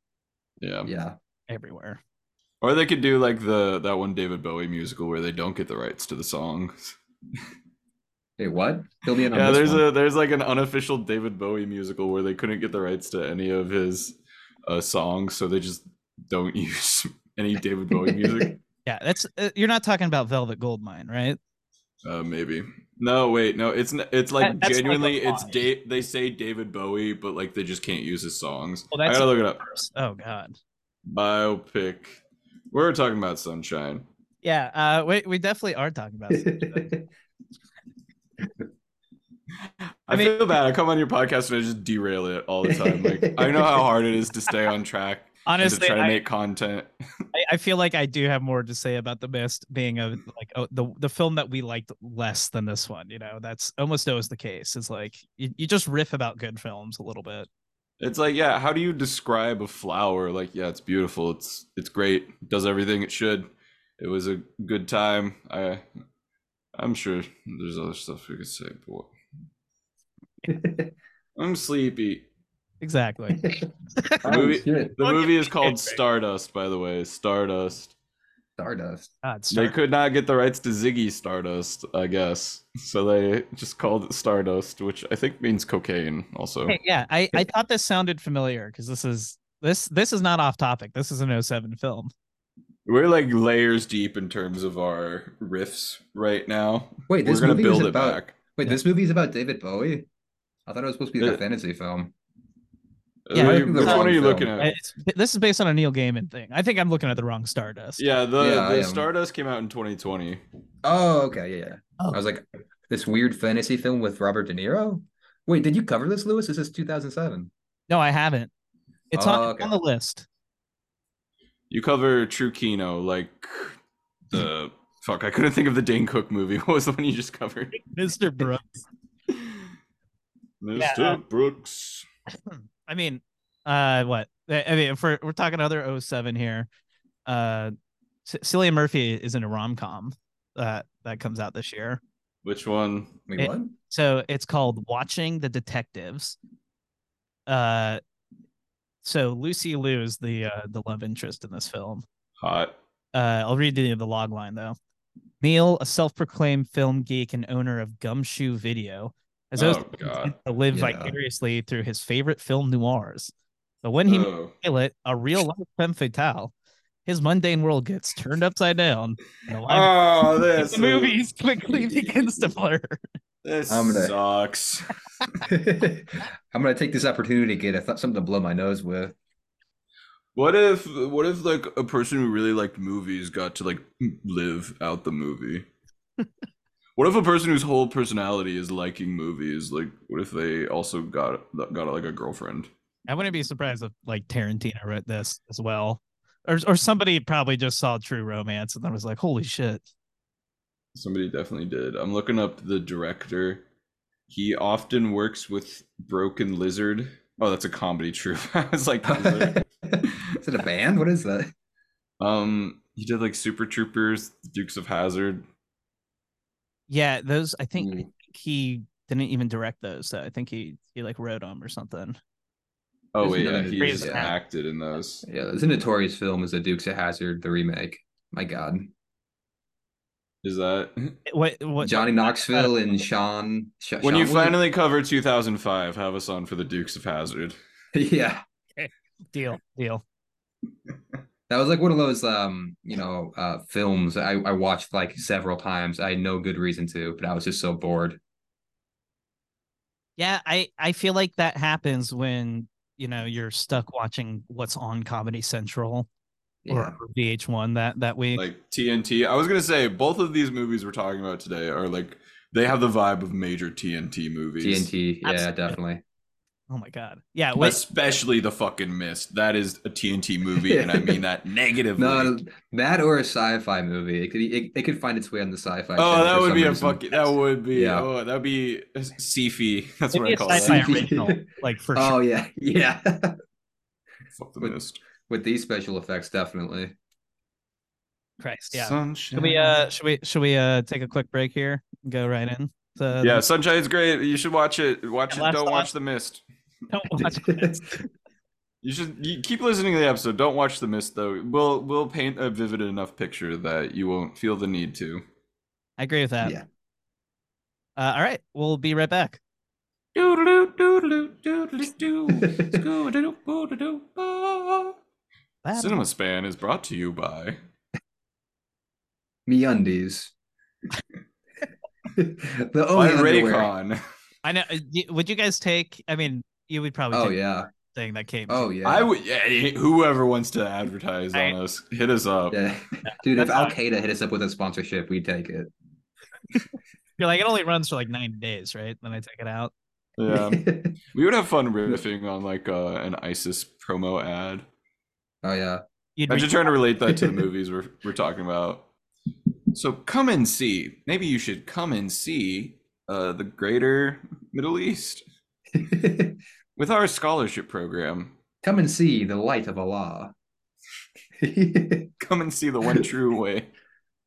Yeah, yeah, everywhere. Or they could do like the that one David Bowie musical where they don't get the rights to the songs. Hey, what? Fill me in on yeah, this there's one. a there's like an unofficial David Bowie musical where they couldn't get the rights to any of his uh, songs, so they just don't use any David Bowie music. Yeah, that's uh, you're not talking about Velvet Goldmine, right? Uh, maybe. No, wait, no. It's it's like that, genuinely, like it's da- they say David Bowie, but like they just can't use his songs. Well, that's I gotta look it up. Oh God. Biopic. We're talking about Sunshine. Yeah, uh, we we definitely are talking about Sunshine. I, I mean, feel bad. I come on your podcast and I just derail it all the time. Like I know how hard it is to stay on track. Honestly, to try to I, make content. I, I feel like I do have more to say about The Mist being a like a, the the film that we liked less than this one. You know, that's almost always the case. It's like you, you just riff about good films a little bit. It's like, yeah, how do you describe a flower? Like, yeah, it's beautiful. It's it's great. It does everything it should. It was a good time. I I'm sure there's other stuff we could say, but I'm sleepy. Exactly. The movie, the movie is called Stardust, by the way. Stardust. Stardust. God, Stardust. They could not get the rights to Ziggy Stardust, I guess. So they just called it Stardust, which I think means cocaine also. Hey, yeah, I, I thought this sounded familiar because this is this this is not off topic. This is an oh seven film. We're like layers deep in terms of our riffs right now. Wait, this We're gonna movie build is about, it back. Wait, yeah. This movie is about David Bowie? I thought it was supposed to be like a fantasy film. Yeah, which one are you film. looking at? It's, this is based on a Neil Gaiman thing. I think I'm looking at the wrong Stardust. Yeah, the, yeah, the Stardust came out in twenty twenty. Oh, okay, yeah, yeah. Oh. I was like, this weird fantasy film with Robert De Niro? Wait, did you cover this, Louis? Is this two thousand seven? No, I haven't. It's oh, on, okay. on the list. You cover Truquino, like the... Fuck, I couldn't think of the Dane Cook movie. What was the one you just covered? Mister Brooks. Mister Yeah. Brooks. I mean, uh, what? I mean, if we're we're talking other oh seven here. Uh, Cillian Murphy is in a rom com uh, that comes out this year. Which one? Wait, it, what? So it's called Watching the Detectives. Uh, so Lucy Liu is the uh, the love interest in this film. Hot. Uh, I'll read the the log line though. Neil, a self proclaimed film geek and owner of Gumshoe Video. As oh, God. To live yeah. vicariously through his favorite film noirs. But when he oh. meets Violet, a real-life femme fatale, his mundane world gets turned upside down. And the oh, this the movies quickly begins to blur. This I'm gonna, sucks. I'm going to take this opportunity to get something to blow my nose with. What if, what if like, a person who really liked movies got to, like, live out the movie? What if a person whose whole personality is liking movies? Like, what if they also got got like a girlfriend? I wouldn't be surprised if like Tarantino wrote this as well, or or somebody probably just saw True Romance and then was like, "Holy shit!" Somebody definitely did. I'm looking up the director. He often works with Broken Lizard. Oh, that's a comedy troupe. I was like, "Is it a band? What is that?" Um, he did like Super Troopers, Dukes of Hazzard. Yeah, those. I think mm. he didn't even direct those. So I think he he like wrote them or something. Oh wait, yeah, he just yeah. acted in those. Yeah, it's a notorious film. Is the Dukes of Hazzard the remake? My God, is that what? what Johnny Knoxville what, and Sean. Sh- when Sean, you finally you... cover two thousand five, have us on for the Dukes of Hazzard. Yeah, okay. deal, deal. That was like one of those, um, you know, uh, films I, I watched like several times. I had no good reason to, but I was just so bored. Yeah, I, I feel like that happens when, you know, you're stuck watching what's on Comedy Central yeah. or V H one that, that week. Like T N T. I was going to say both of these movies we're talking about today are like, they have the vibe of major T N T movies. T N T, yeah, Absolutely. definitely. Oh my God! Yeah, wait. Especially The Fucking Mist. That is a T N T movie, and I mean that negatively. No, that or a sci-fi movie. It could it, it could find its way on the sci-fi. Oh, that would be reason. a fucking. That would be. Yeah. Oh, that'd be sci-fi. That's It'd what I call it. Sci-fi original, like for. Oh sure. yeah, yeah. Fuck The Mist. With these special effects, definitely. Christ, yeah. Sunshine. Should we? Uh, should we? Should we? Uh, take a quick break here. And go right in. To yeah, the... Sunshine's great. You should watch it. Watch yeah, it. Don't watch The Mist. Don't watch this. You should you keep listening to the episode. Don't watch The Mist, though. We'll we'll paint a vivid enough picture that you won't feel the need to. I agree with that. Yeah. Uh, all right, we'll be right back. Doodle doodle doodle doodle doodle. Cinema Span is brought to you by MeUndies. The only Raycon. I know. Would you guys take? I mean, you would probably. Oh take yeah. Thing that came. Oh yeah. I would. Yeah, whoever wants to advertise I, on us, hit us up. Yeah. Dude, if Al Qaeda hit us up with a sponsorship, we'd take it. You're like, it only runs for like ninety days, right? Then I take it out. Yeah. We would have fun riffing on like uh, an ISIS promo ad. Oh yeah. You'd I'm be- just trying to relate that to the movies we're we're talking about. So come and see. Maybe you should come and see uh, the Greater Middle East with our scholarship program. Come and see the light of Allah. Come and see the one true way.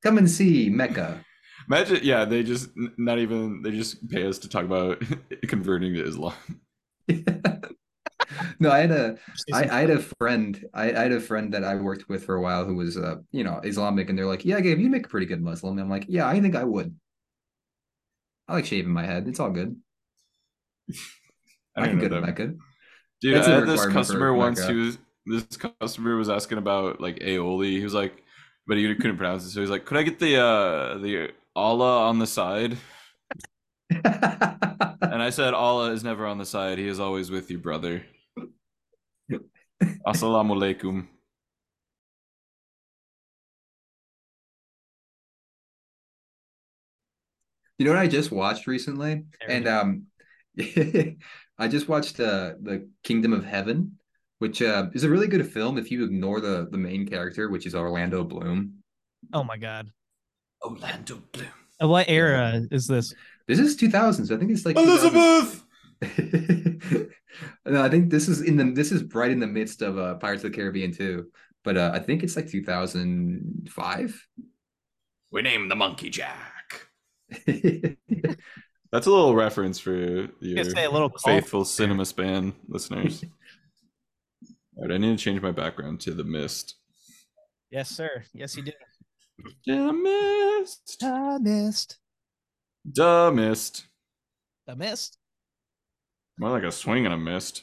Come and see Mecca. Imagine, yeah, they just not even they just pay us to talk about converting to Islam. No, I had a I, I had a friend I, I had a friend that I worked with for a while who was uh you know Islamic, and they're like, yeah, Gabe, you make a pretty good Muslim. And I'm like, yeah, I think I would. I like shaving my head. It's all good. I, I can get that good. Dude, I had this customer once who this customer was asking about like aioli. He was like, but he couldn't pronounce it, so he's like, could I get the uh the Allah on the side? And I said, Allah is never on the side. He is always with you, brother. Assalamu alaikum. You know what I just watched recently? And um, I just watched uh, The Kingdom of Heaven, which uh, is a really good film if you ignore the, the main character, which is Orlando Bloom. Oh, my God. Orlando Bloom. What era is this? This is two thousands. I think it's like Elizabeth. No, I think this is in the this is right in the midst of uh, Pirates of the Caribbean two, but uh, I think it's like two thousand five. We named the monkey Jack. That's a little reference for your say a little faithful cult. Cinema Span listeners. All right, I need to change my background to The Mist. Yes, sir. Yes, you do. The Mist. The Mist. The Mist. The Mist. More like a swing and a mist.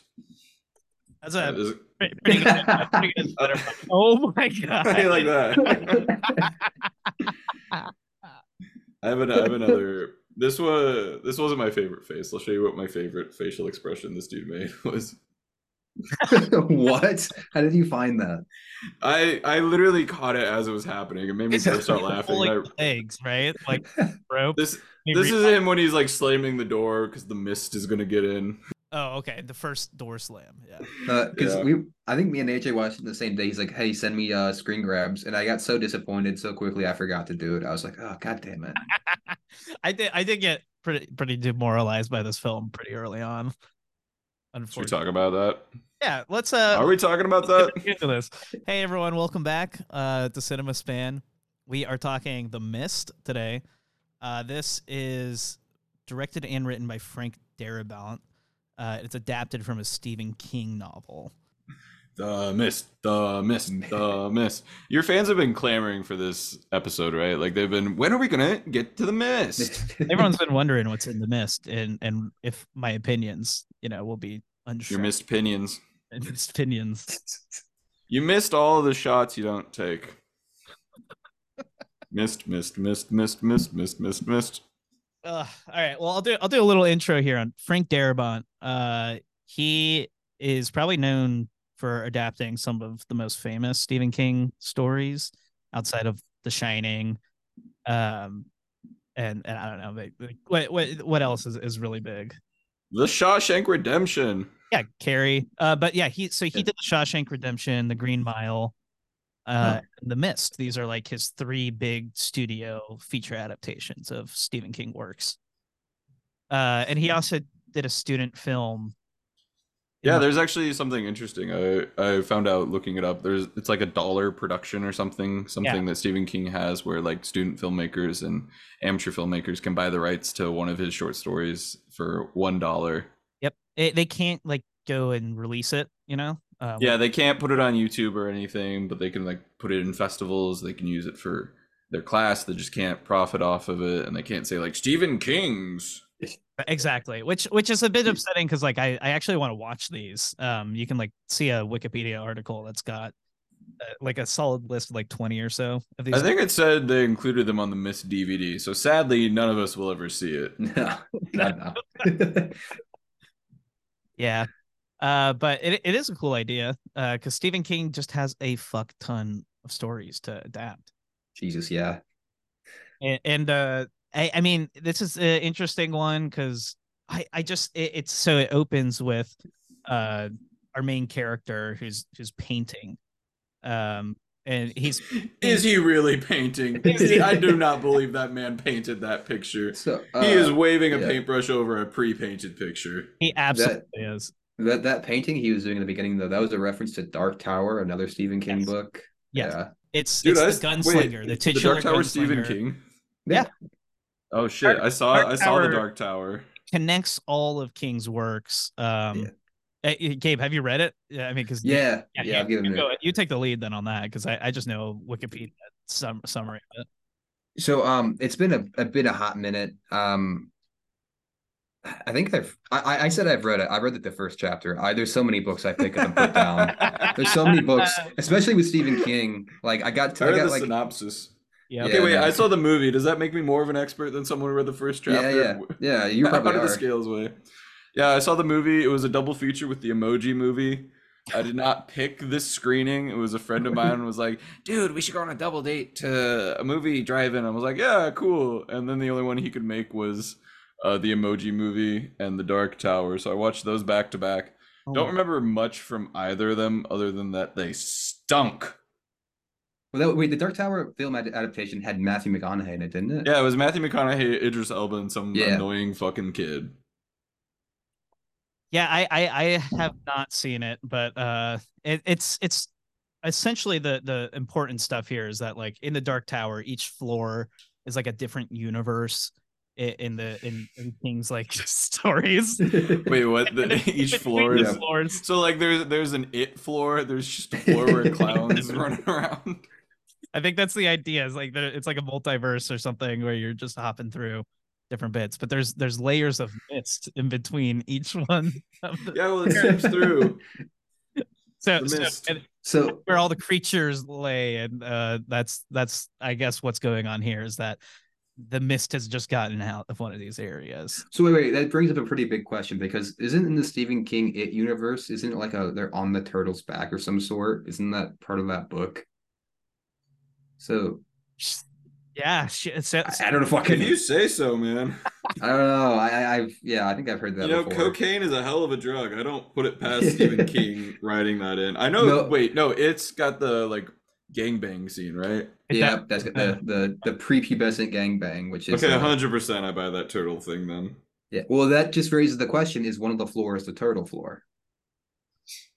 That's a is... pretty, pretty good. Pretty good. Oh my god! I like that. I have an, I have another. This was this wasn't my favorite face. I'll show you what my favorite facial expression this dude made was. What? How did you find that? I I literally caught it as it was happening. It made me start laughing. Like I... eggs, right? Like rope. This this is him when he's like slamming the door because the mist is gonna get in. Oh, okay. The first door slam. Yeah. Because uh, yeah. we, I think me and A J watched it the same day. He's like, "Hey, send me uh, screen grabs," and I got so disappointed so quickly. I forgot to do it. I was like, "Oh, god damn it!" I did. I did get pretty pretty demoralized by this film pretty early on. Should we talk about that? Yeah, let's. Uh, Are we talking about that? Get into this. Hey, everyone, welcome back uh, to Cinema Span. We are talking The Mist today. Uh, this is directed and written by Frank Darabont. Uh, it's adapted from a Stephen King novel. The Mist, The Mist, The Mist. Your fans have been clamoring for this episode, right? Like they've been, when are we going to get to The Mist? Everyone's been wondering what's in The Mist and, and if my opinions, you know, will be unsure. Your missed opinions. Missed opinions. You missed all of the shots you don't take. Missed, missed, missed, missed, missed, missed, missed, missed. Uh, all right. Well, I'll do I'll do a little intro here on Frank Darabont. Uh, he is probably known for adapting some of the most famous Stephen King stories outside of The Shining. Um, and, and I don't know, like, what, what, what else is, is really big? The Shawshank Redemption. Yeah, Carrie. Uh, but yeah, he so he did The Shawshank Redemption, The Green Mile, uh, huh. and The Mist. These are like his three big studio feature adaptations of Stephen King works. Uh, and he also did a student film. Yeah, there's actually something interesting. I, I found out looking it up. There's it's like a dollar production or something, something yeah. that Stephen King has where like student filmmakers and amateur filmmakers can buy the rights to one of his short stories for one dollar. Yep, it, they can't like go and release it, you know. Um, yeah, they can't put it on YouTube or anything, but they can like put it in festivals. They can use it for their class. They just can't profit off of it, and they can't say like Stephen King's. Exactly, which which is a bit upsetting because like I, I actually want to watch these. Um, you can like see a Wikipedia article that's got uh, like a solid list of like twenty or so of these. I think it said they included them on the missed D V D. So sadly, none of us will ever see it. No, no. no. Yeah, uh, but it it is a cool idea because uh, Stephen King just has a fuck ton of stories to adapt. Jesus, yeah, and, and uh. I, I mean, this is an interesting one because I, I just it, it's so it opens with uh, our main character who's who's painting, um, and he's is he really painting? he, I do not believe that man painted that picture. So, uh, he is waving a yeah. paintbrush over a pre-painted picture. He absolutely that, is. That that painting he was doing in the beginning though, that was a reference to Dark Tower, another Stephen King yes. book. Yes. Yeah, it's, Dude, it's the gunslinger, wait, the titular the Dark Tower gunslinger. Stephen King. Yeah. yeah. Oh shit! Dark, I saw Dark I saw Tower the Dark Tower connects all of King's works. Um, yeah. Gabe, have you read it? Yeah, I mean, because yeah, yeah, yeah, yeah you, you, go, you take the lead then on that because I, I just know Wikipedia sum, summary of it. So um, it's been a a bit a hot minute. Um, I think I've I I said I've read it. I read it the first chapter. I there's so many books I pick up and put down. There's so many books, especially with Stephen King. Like I got to I read I got, the like, synopsis. Yep. Okay, yeah, wait, no. I saw the movie. Does that make me more of an expert than someone who read the first chapter? Yeah, yeah, yeah you probably are. Out of the scales way. Yeah, I saw the movie. It was a double feature with the Emoji Movie. I did not pick this screening. It was a friend of mine was like, dude, we should go on a double date to a movie drive-in. I was like, yeah, cool. And then the only one he could make was uh, the Emoji Movie and the Dark Tower. So I watched those back to back. Oh. Don't remember much from either of them other than that they stunk. Well, that, wait, the Dark Tower film adaptation had Matthew McConaughey in it, didn't it? Yeah, it was Matthew McConaughey, Idris Elba, and some yeah. annoying fucking kid. Yeah, I, I, I have not seen it, but uh, it, it's it's essentially the the important stuff here is that like in the Dark Tower, each floor is like a different universe in, in the in, in King's like stories. Wait, what? The, each floor is yeah. so like there's there's an it floor. There's just a floor where clowns run around. I think that's the idea. It's like it's like a multiverse or something where you're just hopping through different bits, but there's there's layers of mist in between each one. The- yeah, well, it seeps through. So, so, and, so where all the creatures lay, and uh, that's that's I guess what's going on here is that the mist has just gotten out of one of these areas. So wait, wait, that brings up a pretty big question because isn't in the Stephen King It universe? Isn't it like a they're on the turtle's back or some sort? Isn't that part of that book? So, yeah, so, so, I, I don't know if I can. Can you say so, man? I don't know. I, I've yeah, I think I've heard that. You know, before. Cocaine is a hell of a drug. I don't put it past Stephen King writing that in. I know. No. Wait, no, it's got the like gangbang scene, right? Yeah, that's the the the prepubescent gangbang, which is okay. One hundred percent, I buy that turtle thing then. Yeah, well, that just raises the question: is one of the floors the turtle floor?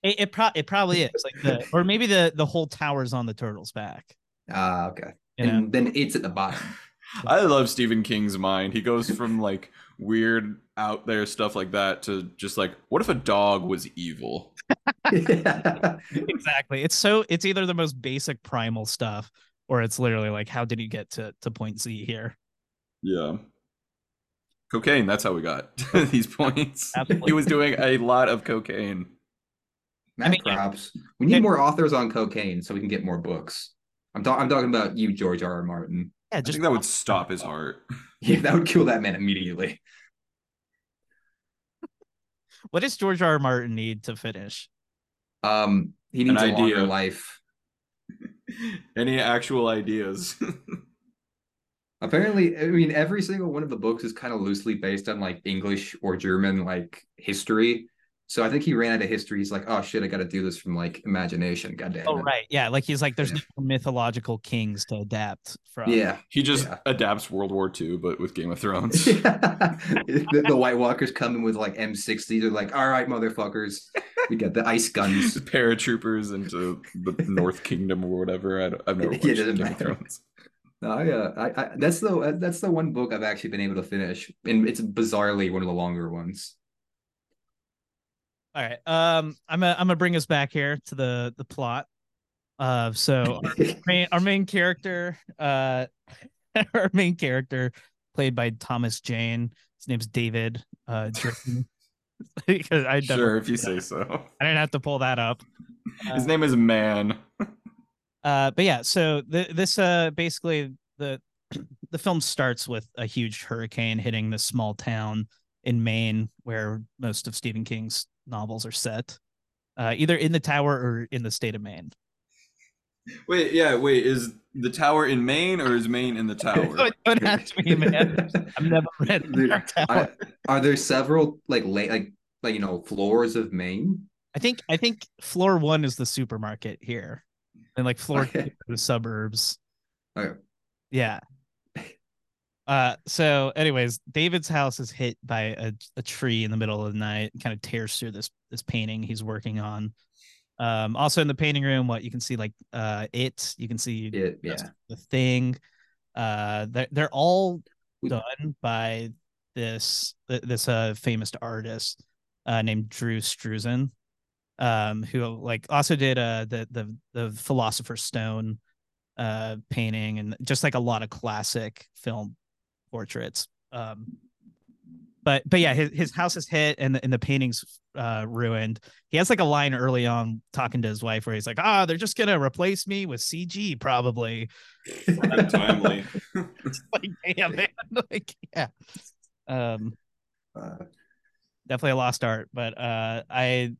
It it, pro- it probably is, like the or maybe the the whole tower's on the turtle's back. Ah, uh, okay. You and know? Then it's at the bottom. I love Stephen King's mind. He goes from like weird out there stuff like that to just like, what if a dog was evil? Yeah. Exactly. It's so it's either the most basic primal stuff or it's literally like, how did he get to, to point Z here? Yeah. Cocaine. That's how we got these points. Absolutely. He was doing a lot of cocaine. Matt I mean, props. Yeah. We need yeah. more authors on cocaine so we can get more books. I'm, ta- I'm talking about you, George R. R. Martin. Yeah, just I think that would stop his heart. Yeah, that would kill that man immediately. What does George R. R. Martin need to finish? Um, he needs an a idea. Longer life. Any actual ideas? Apparently, I mean, every single one of the books is kind of loosely based on like English or German like history. So I think he ran out of history. He's like, oh shit, I got to do this from like imagination. Goddamn. Oh, right. Yeah. Like he's like, there's yeah. no mythological kings to adapt from. Yeah. He just yeah. adapts World War Two, but with Game of Thrones. Yeah. the, the White Walkers come in with like M sixty. They're like, all right, motherfuckers. We got the ice guns. Paratroopers into the North Kingdom or whatever. I don't, I've never watched yeah, it doesn't Game matter. Of Thrones. No, yeah. I, I, that's, the, that's the one book I've actually been able to finish. And it's bizarrely one of the longer ones. All right, um, I'm gonna I'm gonna bring us back here to the the plot. Uh, so our, main, our main character, uh, our main character, played by Thomas Jane. His name's David. Uh, because I sure if you say so. I didn't have to pull that up. His uh, name is Man. Uh, but yeah, so th- this uh basically the the film starts with a huge hurricane hitting this small town in Maine, where most of Stephen King's novels are set, uh, either in the tower or in the state of Maine. Wait, yeah, wait, is the tower in Maine or is Maine in the tower? Don't, don't ask me, man. I've never read the Dark Tower. I, are there several like la- like like you know floors of Maine? I think I think floor one is the supermarket here, and like floor okay. two is the suburbs. Okay. Yeah. Uh, so anyways, David's house is hit by a, a tree in the middle of the night and kind of tears through this this painting he's working on. Um, also in the painting room, what you can see, like uh, it, you can see it, yeah. The Thing. Uh, they're they're all done by this this uh famous artist uh named Drew Struzan, um, who like also did uh the the the Philosopher's Stone uh painting and just like a lot of classic film portraits. Um, But but yeah, his, his house is hit and the, and the painting's uh, ruined. He has like a line early on talking to his wife where he's like, ah, they're just going to replace me with C G probably. Timely. It's like, damn, man. Like, yeah. Um, uh, definitely a lost art. But uh, I,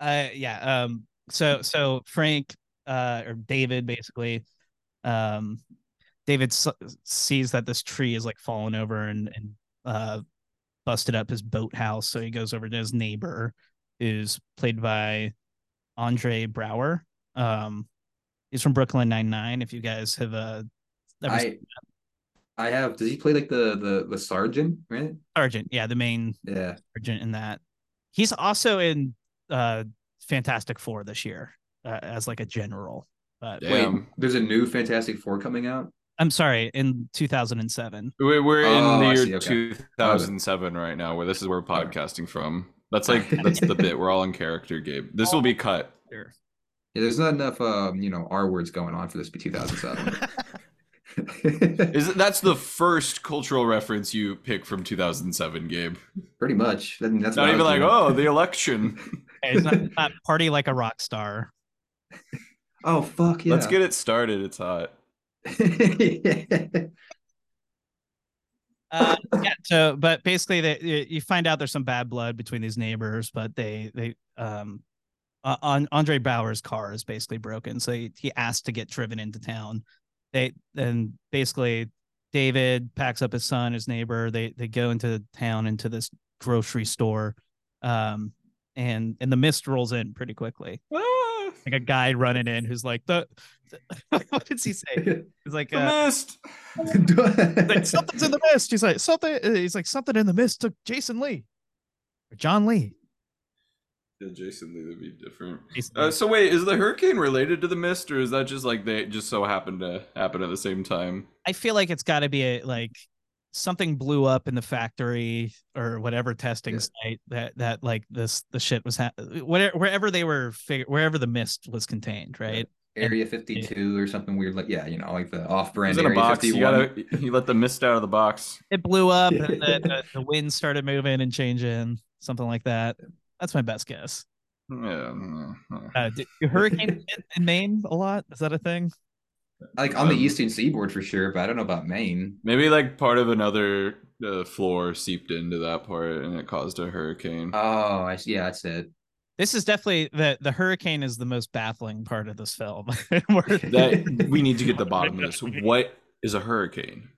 I, yeah. Um, so, so Frank uh, or David basically, um, David s- sees that this tree is like fallen over and, and Uh, busted up his boathouse, so he goes over to his neighbor, who's played by Andre Brower. Um, he's from Brooklyn Nine-Nine. If you guys have uh, ever I, seen that. I have. Does he play like the the the sergeant? Right, sergeant. Yeah, the main yeah sergeant in that. He's also in uh, Fantastic Four this year uh, as like a general. But Damn. Wait, there's a new Fantastic Four coming out. I'm sorry, in two thousand seven. We're in oh, the year see, okay. two thousand seven right now, where this is where we're podcasting from. That's like, that's the bit. We're all in character, Gabe. This will be cut. Yeah, there's not enough, um, you know, R words going on for this to be two thousand seven. Is it, that's the first cultural reference you pick from two thousand seven, Gabe. Pretty much. I mean, that's not even like, doing. oh, the election. It's not, not party like a rock star. Oh, fuck yeah. Let's get it started. It's hot. uh, yeah, so but basically they, you find out there's some bad blood between these neighbors, but they they um uh, on Andre Bauer's car is basically broken, so he, he asked to get driven into town. They and basically David packs up his son, his neighbor, they they go into the town, into this grocery store, um and and the mist rolls in pretty quickly. Like a guy running in who's like, the, the what does he say? He's like, the uh, mist. Like, something's in the mist. He's like, something. He's like, something in the mist took Jason Lee, or John Lee. Yeah, Jason Lee would be different. Uh, so wait, is the hurricane related to the mist, or is that just like they just so happened to happen at the same time? I feel like it's got to be a, like something blew up in the factory or whatever testing yeah. site that that like this the shit was ha- whatever wherever they were fig- wherever the mist was contained, right? Area fifty-two or something weird, like yeah, you know, like the off-brand Area box. fifty-one. You, gotta, you let the mist out of the box. It blew up, and the, the, the wind started moving and changing, something like that. That's my best guess. Yeah. Uh, do, do hurricanes hit in Maine a lot? Is that a thing? Like on the um, eastern seaboard for sure, but I don't know about Maine. Maybe like part of another uh, floor seeped into that part and it caused a hurricane. Oh, I see. Yeah, that's it. This is definitely the the hurricane is the most baffling part of this film. that we need to get to the bottom of this. What is a hurricane?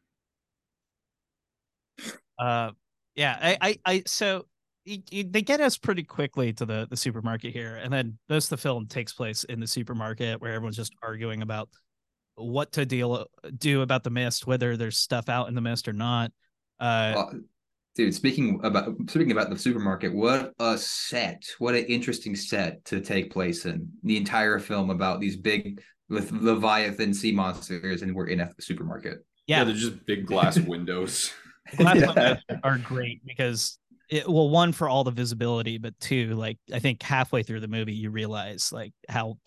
Uh, yeah, I, I, I so you, you, they get us pretty quickly to the the supermarket here, and then most of the film takes place in the supermarket where everyone's just arguing about what to deal do about the mist, whether there's stuff out in the mist or not. Uh, well, dude, speaking about speaking about the supermarket, what a set! What an interesting set to take place in. The entire film about these big with Leviathan sea monsters, and we're in a supermarket. Yeah, yeah they're just big glass windows. Glass yeah. windows are great because it, well, one for all the visibility, but two, like I think halfway through the movie, you realize like how.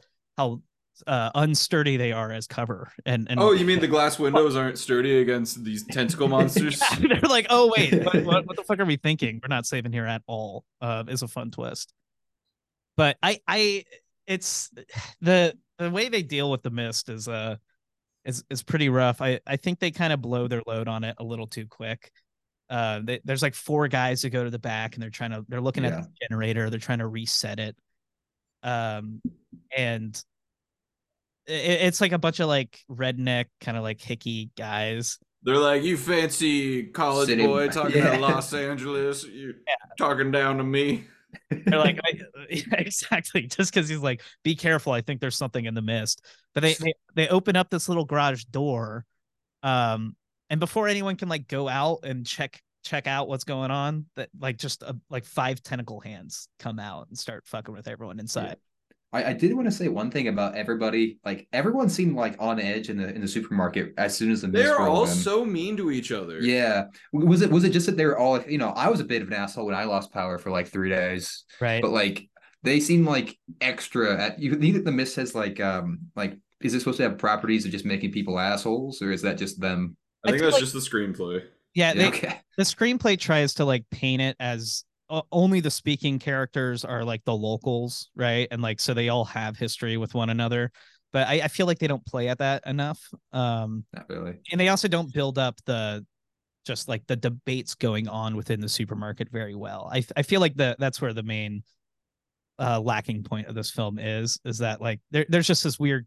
how uh, unsturdy they are as cover. And, and oh, you mean the glass windows aren't sturdy against these tentacle monsters? They're like, oh wait, what, what, what the fuck are we thinking? We're not saving here at all. Uh, is a fun twist. But I, I, it's the the way they deal with the mist is uh is is pretty rough. I I think they kind of blow their load on it a little too quick. Uh, they, there's like four guys that go to the back and they're trying to, they're looking yeah. at the generator. They're trying to reset it. Um, and it, it's like a bunch of like redneck kind of like hickey guys. They're like, you fancy college City boy talking yeah. about Los Angeles. You yeah. talking down to me. They're like, I, yeah, exactly. Just cause he's like, be careful. I think there's something in the mist, but they, they, they open up this little garage door. Um, And before anyone can like go out and check check out what's going on, that like just uh, like five tentacle hands come out and start fucking with everyone inside. I, I did want to say one thing about everybody. Like everyone seemed like on edge in the in the supermarket as soon as the mist. They're all so mean to each other. Yeah. Was it was it just that they were all, you know, I was a bit of an asshole when I lost power for like three days. Right. But like they seem like extra. At, you think that the mist has like um like is it supposed to have properties of just making people assholes, or is that just them? I, I think that's like, just the screenplay. Yeah, they, okay. The screenplay tries to like paint it as uh, only the speaking characters are like the locals, right? And like so they all have history with one another. But I, I feel like they don't play at that enough. Um, Not really. And they also don't build up the just like the debates going on within the supermarket very well. I I feel like the that's where the main uh, lacking point of this film is is that like there there's just this weird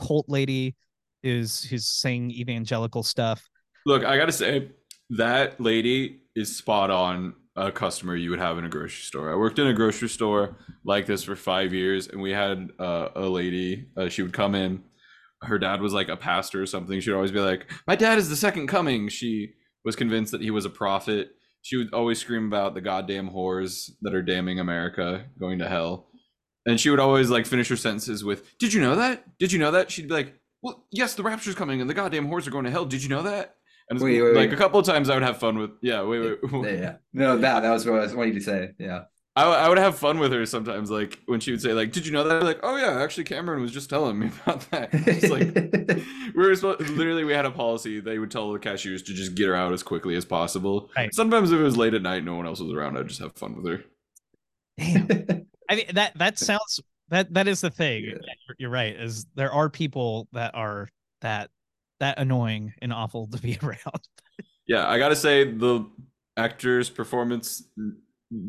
cult lady who's who's saying evangelical stuff. Look, I gotta say, that lady is spot on a customer you would have in a grocery store. I worked in a grocery store like this for five years, and we had uh, a lady, uh, she would come in. Her dad was like a pastor or something. She'd always be like, my dad is the second coming. She was convinced that he was a prophet. She would always scream about the goddamn whores that are damning America going to hell. And she would always like finish her sentences with, did you know that? Did you know that? She'd be like, well, yes, the rapture's coming and the goddamn whores are going to hell. Did you know that? And wait, wait, like wait. a couple of times I would have fun with, yeah, wait, wait. wait. Yeah. No, that, that was what I was wanting to say. Yeah. I, I would have fun with her sometimes. Like when she would say like, did you know that? I'd be like, oh yeah, actually Cameron was just telling me about that. It's like, we were supposed, literally we had a policy. They would tell the cashiers to just get her out as quickly as possible. Right. Sometimes if it was late at night, no one else was around. I'd just have fun with her. Damn. I mean, that, that sounds, That that is the thing. Yeah. You're right. Is there are people that are that that annoying and awful to be around. Yeah, I gotta say the actor's performance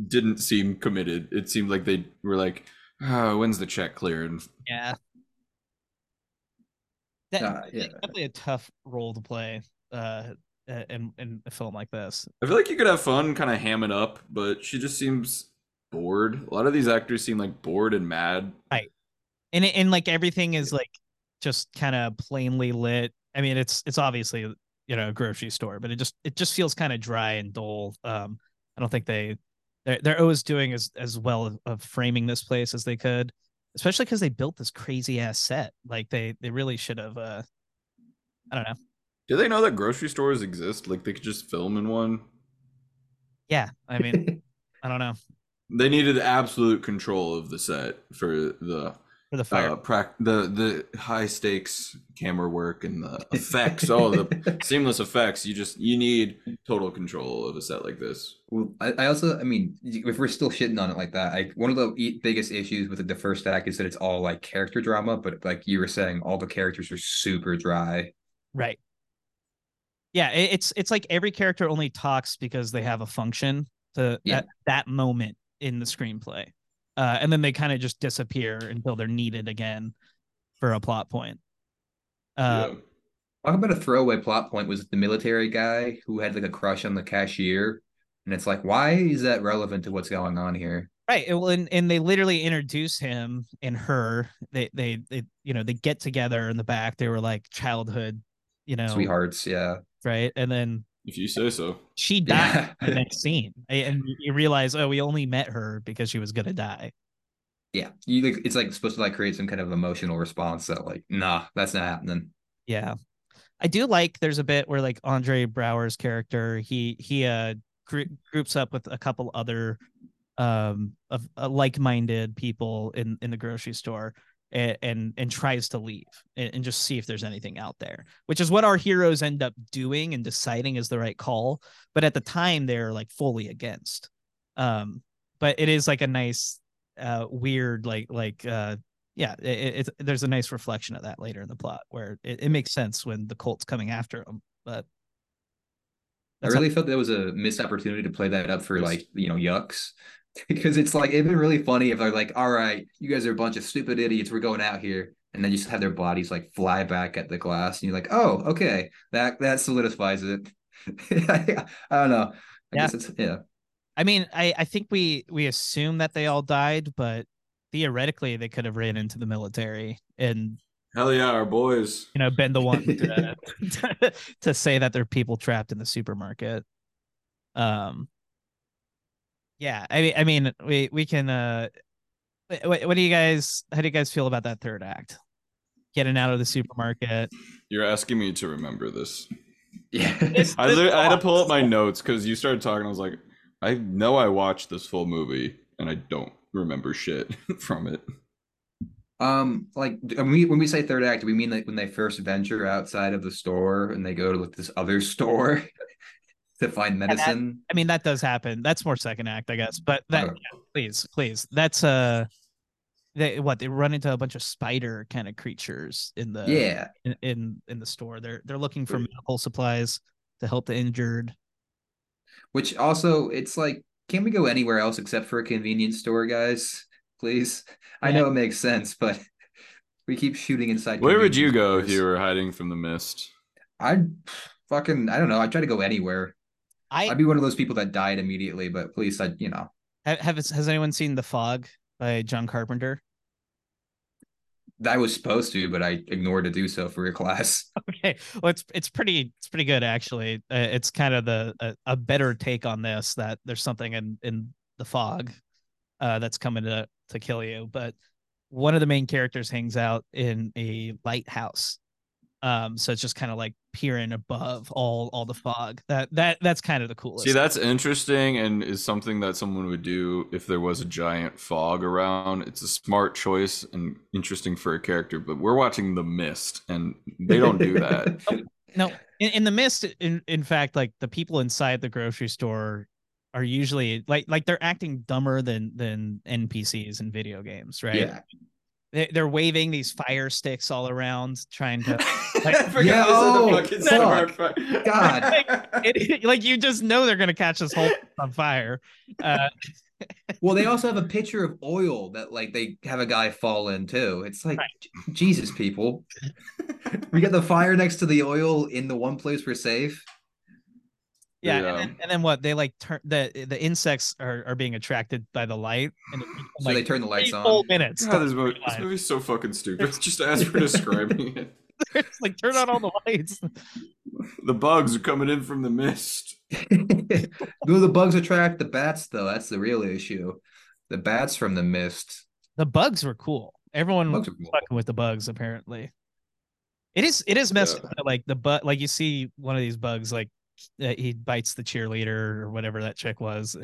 didn't seem committed. It seemed like they were like, oh, "When's the check cleared?" Yeah, that, uh, yeah. That's definitely a tough role to play uh, in in a film like this. I feel like you could have fun, kind of ham it up, but she just seems bored. A lot of these actors seem like bored and mad, right? And and like everything is like just kind of plainly lit. I mean, it's it's obviously, you know, a grocery store, but it just it just feels kind of dry and dull. Um, I don't think they they're, they're always doing as as well of, of framing this place as they could, especially because they built this crazy ass set. Like they they really should have. Uh, I don't know. Do they know that grocery stores exist? Like they could just film in one. Yeah, I mean, I don't know. They needed absolute control of the set for the for the fire, uh, pra- the the high stakes camera work and the effects, all the seamless effects. You just you need total control of a set like this. Well, I, I also, I mean, if we're still shitting on it like that, I, one of the biggest issues with the first act is that it's all like character drama, but like you were saying, all the characters are super dry. Right. Yeah, it, it's it's like every character only talks because they have a function to yeah. at that moment in the screenplay, uh, and then they kind of just disappear until they're needed again for a plot point. Uh, yeah. Talk about a throwaway plot point was the military guy who had like a crush on the cashier, and it's like, why is that relevant to what's going on here? Right. Well, and, and they literally introduce him and her. They, they they you know they get together in the back. They were like childhood, you know, sweethearts. Yeah. Right, and then. If you say so. She died yeah. in the next scene. And you realize, oh, we only met her because she was going to die. Yeah. You, like, it's like supposed to like create some kind of emotional response that like, nah, that's not happening. Yeah. I do like there's a bit where like Andre Brower's character, he he uh, gr- groups up with a couple other um of uh, like-minded people in, in the grocery store. and and, and tries to leave and, and just see if there's anything out there, which is what our heroes end up doing and deciding is the right call. But at the time, they're like fully against. Um, but it is like a nice, uh, weird, like like uh, yeah, it, it, there's a nice reflection of that later in the plot where it, it makes sense when the cult's coming after them, but. I really felt that was a missed opportunity to play that up for, like, you know, yucks, because it's like, it'd been really funny if they're like, all right, you guys are a bunch of stupid idiots, we're going out here. And then you just have their bodies like fly back at the glass. And you're like, oh, okay. That, that solidifies it. I don't know. I yeah. guess it's, yeah. I mean, I, I think we, we assume that they all died, but theoretically they could have ran into the military and, hell yeah, our boys. You know, been the one to, to, to say that they're people trapped in the supermarket. Um, yeah, I, I mean, we we can. Uh, what, what do you guys? How do you guys feel about that third act? Getting out of the supermarket. You're asking me to remember this. Yeah, I, I had to pull up my notes because you started talking. I was like, I know I watched this full movie and I don't remember shit from it. Um, like when we, when we say third act, we mean like when they first venture outside of the store and they go to like this other store to find medicine. That, I mean, that does happen. That's more second act, I guess. But that, oh. yeah, please, please, that's uh, they what they run into a bunch of spider kind of creatures in the yeah in, in in the store. They're they're looking for medical supplies to help the injured. Which also, it's like, can we go anywhere else except for a convenience store, guys? Please. I know it makes sense, but we keep shooting inside. Where would you go if you were hiding from the mist? I'd fucking, I don't know. I'd try to go anywhere. I, I'd be one of those people that died immediately, but at least I, you know. Have, have has anyone seen The Fog by John Carpenter? I was supposed to, but I ignored to do so for your class. Okay, well, it's it's pretty it's pretty good actually. Uh, it's kind of the a, a better take on this, that there's something in in The Fog uh, that's coming to. to kill you, but one of the main characters hangs out in a lighthouse, um so it's just kind of like peering above all all the fog. That that that's kind of the coolest. See, that's interesting and is something that someone would do if there was a giant fog around. It's a smart choice and interesting for a character, but we're watching The Mist and they don't do that. no, no. In, in The Mist, in in fact, like the people inside the grocery store are usually like like they're acting dumber than than N P Cs in video games, right? Yeah. They, they're waving these fire sticks all around, trying to. Like, I forgot yeah, oh, the fuck. Fuck. God, like, it, like you just know they're gonna catch this whole on fire. Uh, well, they also have a picture of oil that like they have a guy fall in too. It's like, right. Jesus, people. We got the fire next to the oil in the one place we're safe. Yeah, yeah. And, then, and then what they like turn the the insects are, are being attracted by the light, and it, so like, they turn the lights on. Full minutes. God, this, movie, this movie's so fucking stupid. Just as we're describing it, it's like turn on all the lights. The bugs are coming in from the mist. No, the bugs attract the bats though. That's the real issue. The bats from the mist. The bugs were cool. Everyone was cool. Fucking with the bugs apparently. It is it is messed yeah. up. Like the but like you see one of these bugs like. Uh, he bites the cheerleader or whatever that chick was.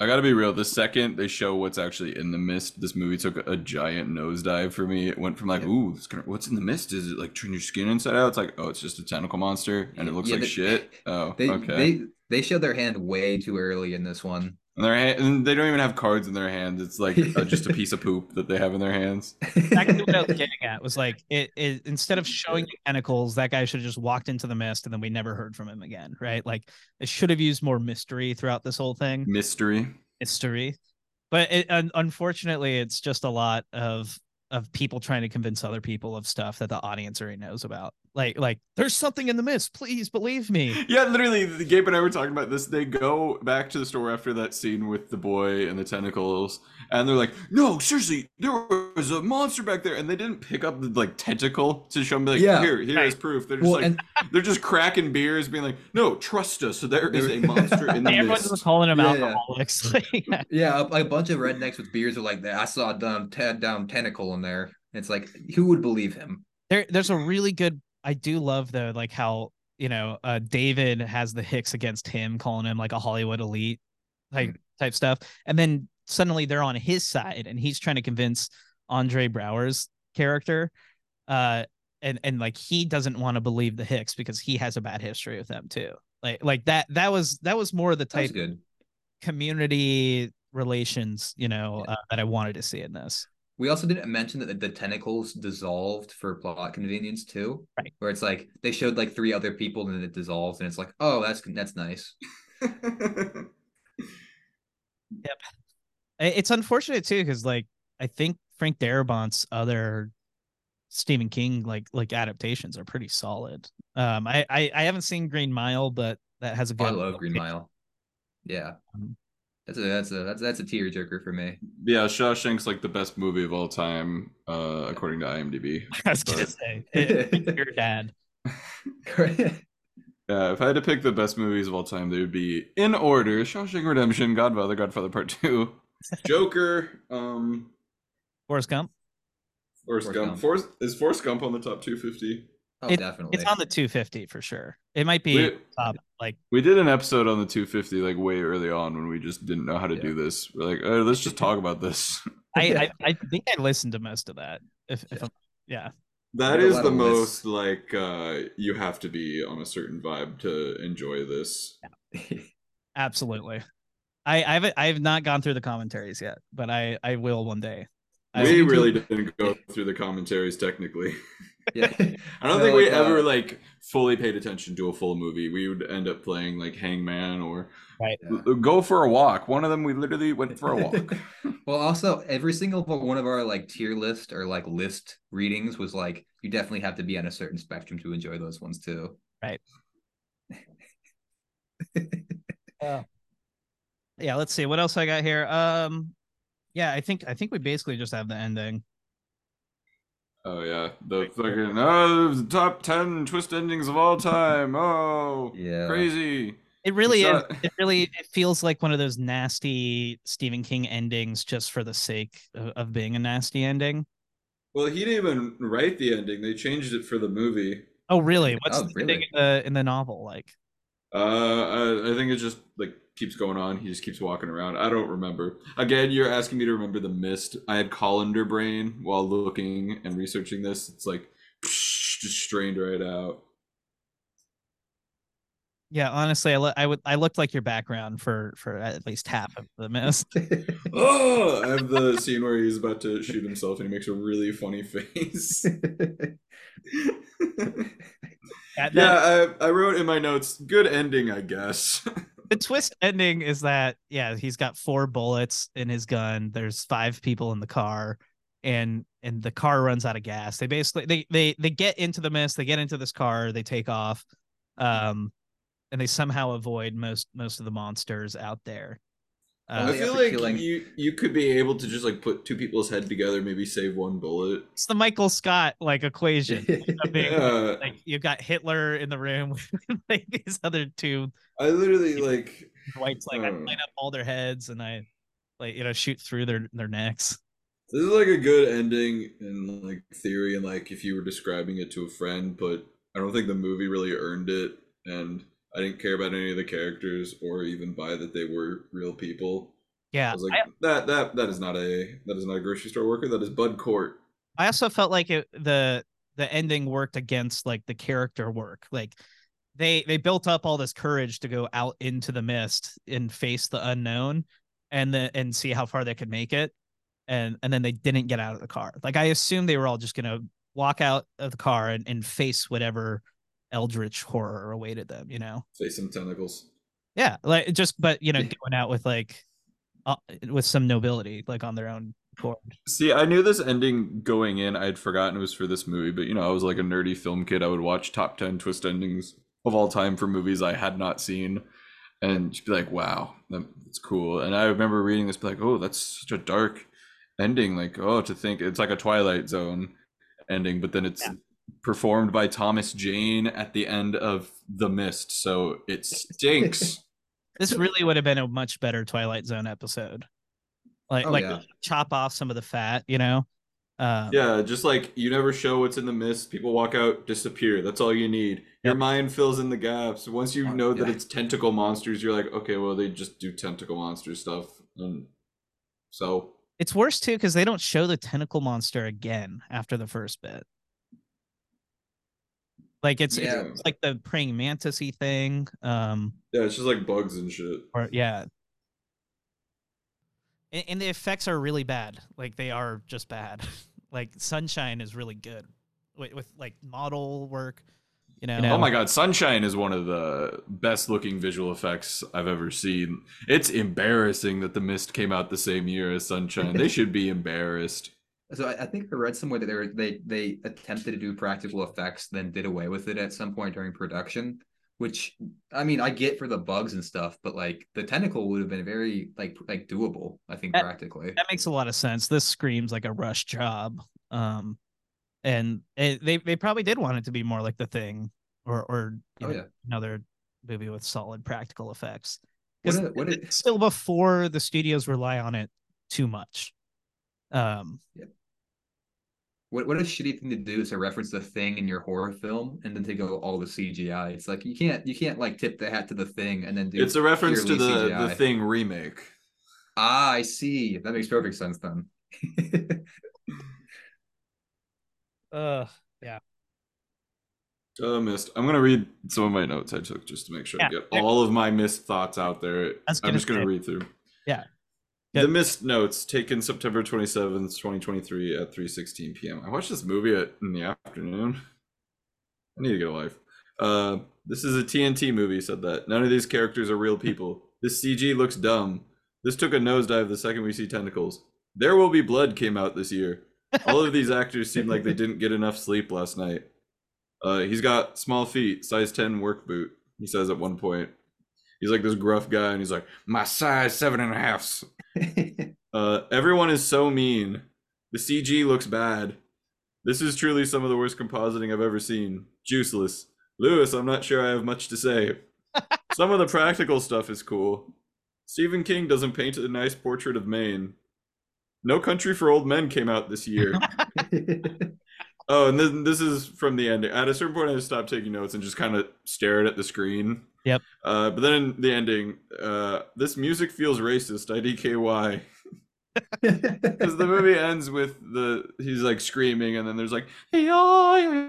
I gotta be real, the second they show what's actually in the mist, this movie took a giant nosedive for me. It went from like, yeah. ooh, it's gonna, what's in the mist? Is it like turn your skin inside out? It's like, oh, it's just a tentacle monster and it looks yeah, like they, shit. Oh, they, okay. They, they show their hand way too early in this one. And their hand, and they don't even have cards in their hands. It's like uh, just a piece of poop that they have in their hands. Exactly what I was getting at was like, it, it instead of showing you tentacles, that guy should have just walked into the mist and then we never heard from him again, right? Like, it should have used more mystery throughout this whole thing. Mystery, mystery, but it, un- unfortunately, it's just a lot of of people trying to convince other people of stuff that the audience already knows about. Like, like there's something in the mist. Please believe me. Yeah, literally, Gabe and I were talking about this. They go back to the store after that scene with the boy and the tentacles, and they're like, "No, seriously, there was a monster back there," and they didn't pick up the like tentacle to show me. Like, yeah. here, here is proof. They're just well, like, and- they're just cracking beers, being like, "No, trust us. There is a monster in the mist." Everyone's just calling them yeah, alcoholics. Yeah, yeah a, a bunch of rednecks with beers are like, that. "I saw a dumb, t- dumb tentacle in there." And it's like, who would believe him? There, there's a really good. I do love though, like how, you know, uh, David has the hicks against him, calling him like a Hollywood elite type, type stuff. And then suddenly they're on his side and he's trying to convince Andre Brower's character, uh, and and like he doesn't want to believe the Hicks because he has a bad history with them too. Like like that that was that was more the type of community relations, you know, yeah. uh, that I wanted to see in this. We also didn't mention that the tentacles dissolved for plot convenience too, right? Where it's like they showed like three other people and then it dissolves, and it's like, oh, that's that's nice. Yep, it's unfortunate too because like I think Frank Darabont's other Stephen King like like adaptations are pretty solid. Um, I I, I haven't seen Green Mile, but that has a good. Oh, I love Green Mile. Yeah. Um, That's a that's a that's that's a tearjerker for me. Yeah, Shawshank's like the best movie of all time, uh, according to I M D B. I was gonna say, your dad. Yeah, if I had to pick the best movies of all time, they would be in order: Shawshank Redemption, Godfather, Godfather Part Two, Joker, um, Forrest Gump. Forrest, Forrest Gump. Gump. Forrest is Forrest Gump on the top two fifty. Oh, it, definitely. It's on the two fifty for sure. It might be we, top, like we did an episode on the two fifty like way early on when we just didn't know how to yeah. do this. We're like, oh, let's just talk about this. I, yeah. I I think I listened to most of that. If, if yeah. I'm, yeah, that is the most lists. Like uh, you have to be on a certain vibe to enjoy this. Yeah. Absolutely. I I've I've not gone through the commentaries yet, but I I will one day. We really to... didn't go through the commentaries technically. Yeah, I don't so, think we uh, ever like fully paid attention to a full movie. We would end up playing like Hangman or right. l- go for a walk. One of them, we literally went for a walk. Well, also every single one of our like tier list or like list readings was like, you definitely have to be on a certain spectrum to enjoy those ones too. Right. uh, yeah. Let's see what else I got here. Um, yeah, I think I think we basically just have the ending. Oh yeah, the fucking oh, the top ten twist endings of all time. Oh, yeah, crazy. It really is. It really it feels like one of those nasty Stephen King endings, just for the sake of, of being a nasty ending. Well, he didn't even write the ending; they changed it for the movie. Oh really? What's oh, the really? ending in the, in the novel like? Uh, I, I think it just like keeps going on. He just keeps walking around. I don't remember. Again, you're asking me to remember The Mist. I had colander brain while looking and researching this. It's like psh, just strained right out. Yeah, honestly, I, lo- I would I looked like your background for for at least half of The Mist. Oh, I have the scene where he's about to shoot himself and he makes a really funny face. That, that, yeah, I, I wrote in my notes, good ending, I guess. The twist ending is that, yeah, he's got four bullets in his gun. There's five people in the car, and and the car runs out of gas. They basically they they they get into the mist. They get into this car. They take off, um, and they somehow avoid most most of the monsters out there. Uh, I feel like killing. you you could be able to just like put two people's head together, maybe save one bullet. It's the Michael Scott like equation. Being, yeah. Like you've got Hitler in the room with like these other two. I literally people. like Dwight's like uh, I line up all their heads and I like you know shoot through their, their necks. This is like a good ending in like theory and like if you were describing it to a friend, but I don't think the movie really earned it and I didn't care about any of the characters or even buy that they were real people. Yeah. I was like, I, that that that is not a that is not a grocery store worker, that is Bud Cort. I also felt like it, the the ending worked against like the character work. Like they they built up all this courage to go out into the mist and face the unknown and the and see how far they could make it. And and then they didn't get out of the car. Like I assumed they were all just gonna walk out of the car and, and face whatever eldritch horror awaited them, you know. Say some tentacles. Yeah, like just, but you know, going out with like, uh, with some nobility, like on their own accord. See, I knew this ending going in. I had forgotten it was for this movie, but you know, I was like a nerdy film kid. I would watch top ten twist endings of all time for movies I had not seen, and just be like, "Wow, that's cool." And I remember reading this, be like, "Oh, that's such a dark ending." Like, oh, to think it's like a Twilight Zone ending, but then it's. Yeah. Performed by Thomas Jane at the end of The Mist, so it stinks. This really would have been a much better Twilight Zone episode. Like, oh, like yeah. Chop off some of the fat, you know? Um, yeah, just like you never show what's in the mist. People walk out, disappear. That's all you need. Yep. Your mind fills in the gaps. Once you know that it's tentacle monsters, you're like, okay, well, they just do tentacle monster stuff. And so It's worse too because they don't show the tentacle monster again after the first bit. Like it's, yeah. it's like the praying mantis-y thing. Um, yeah, it's just like bugs and shit. Or, yeah. And, and the effects are really bad. Like they are just bad. Like Sunshine is really good with, with like model work. You know? Oh my God, Sunshine is one of the best looking visual effects I've ever seen. It's embarrassing that The Mist came out the same year as Sunshine. They should be embarrassed. So I think I read somewhere that they were, they they attempted to do practical effects, then did away with it at some point during production. Which I mean, I get for the bugs and stuff, but like the tentacle would have been very like like doable. I think that, practically that makes a lot of sense. This screams like a rush job, um, and it, they they probably did want it to be more like The Thing or or you oh, know, yeah. another movie with solid practical effects. Because it's still before the studios rely on it too much. Um. Yeah. What what a shitty thing to do is to reference The Thing in your horror film and then to go all the C G I. It's like you can't you can't like tip the hat to The Thing and then do. It's a reference to the C G I. The Thing remake. Ah, I see. That makes perfect sense then. uh, yeah. Uh, Mist. I'm gonna read some of my notes I took just to make sure yeah, I get there. all of my Mist thoughts out there. I'm just gonna read through. Yeah. The Mist notes, taken September twenty-seventh, twenty twenty-three at three sixteen p.m. I watched this movie at, in the afternoon. I need to get a life. Uh, this is a T N T movie, said that. None of these characters are real people. This C G looks dumb. This took a nosedive the second we see tentacles. There Will Be Blood came out this year. All of these actors seem like they didn't get enough sleep last night. Uh, he's got small feet, size ten work boot, he says at one point. He's like this gruff guy, and he's like, my size seven and a half. uh, everyone is so mean. The C G looks bad. This is truly some of the worst compositing I've ever seen. Juiceless. Lewis, I'm not sure I have much to say. Some of the practical stuff is cool. Stephen King doesn't paint a nice portrait of Maine. No Country for Old Men came out this year. Oh, and then this is from the ending. At a certain point, I just stopped taking notes and just kind of stared at the screen. Yep. Uh, but then in the ending, uh, this music feels racist. I D K Y. Because the movie ends with the he's like screaming, and then there's like. Yeah,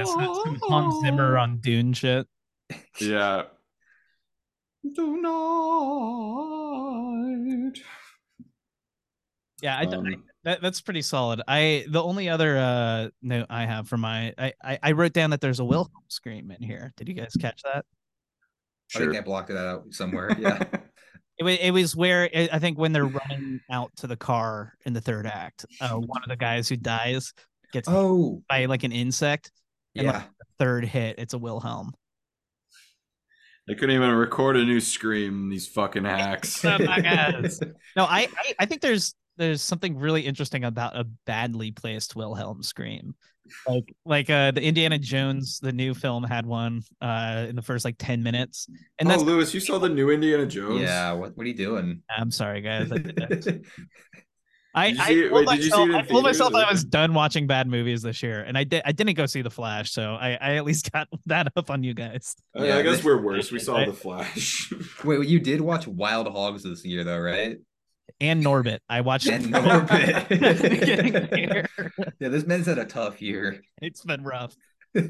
it's not some Hans Zimmer on Dune shit. Yeah. Tonight. Yeah, I. Um, I That, that's pretty solid. I the only other uh, note I have for my I, I, I wrote down that there's a Wilhelm scream in here. Did you guys catch that? Sure. I think I blocked it out somewhere. Yeah, it, it was where it, I think when they're running out to the car in the third act, uh, one of the guys who dies gets oh. hit by like an insect. And yeah, like, the third hit, it's a Wilhelm. They couldn't even record a new scream. These fucking hacks. Oh my God. No, I, I I think there's. There's something really interesting about a badly placed Wilhelm scream. Like like uh, the Indiana Jones, the new film had one uh, in the first like ten minutes. And that's oh, Lewis, you saw the new Indiana Jones? Yeah, what, what are you doing? I'm sorry, guys. I did that. I, I told Wait, myself, I, told myself I was done watching bad movies this year, and I did. I didn't go see The Flash, so I, I at least got that up on you guys. Uh, yeah, I guess we're worse. We saw right? The Flash. Wait, well, you did watch Wild Hogs this year, though, right? And Norbit. I watched and Norbit. Yeah, this man's had a tough year. It's been rough. I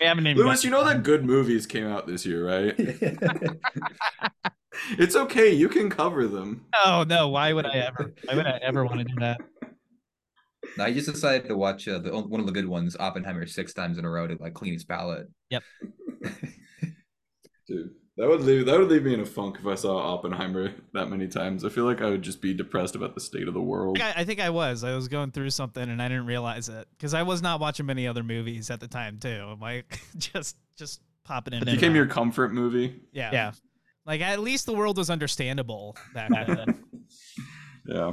haven't even Lewis, you know that good movies came out this year, right? It's okay. You can cover them. Oh, no. Why would I ever? Why would I ever want to do that? No, I just decided to watch uh, the one of the good ones, Oppenheimer, six times in a row to like clean his palate. Yep. Dude. That would leave that would leave me in a funk if I saw Oppenheimer that many times. I feel like I would just be depressed about the state of the world. I, I think I was. I was going through something and I didn't realize it because I was not watching many other movies at the time too. I'm like just just popping in. It became your comfort movie. Yeah, yeah. Like at least the world was understandable back then. Yeah.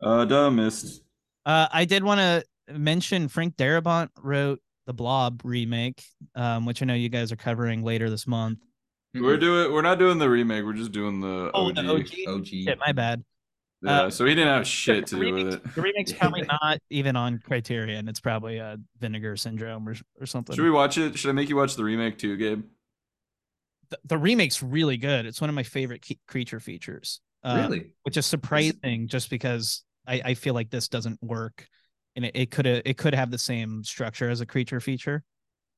Uh, duh, missed. Uh, I did want to mention Frank Darabont wrote the Blob remake, um, which I know you guys are covering later this month. We're doing. We're not doing the remake. We're just doing the oh, O G. The O G. O G. Shit, my bad. Yeah. Uh, so he didn't have shit to do remake, with it. The remake's probably not even on Criterion. It's probably a uh, Vinegar Syndrome or or something. Should we watch it? Should I make you watch the remake too, Gabe? The, the remake's really good. It's one of my favorite ke- creature features. uh, really, which is surprising, just because I, I feel like this doesn't work, and it could it could have the same structure as a creature feature.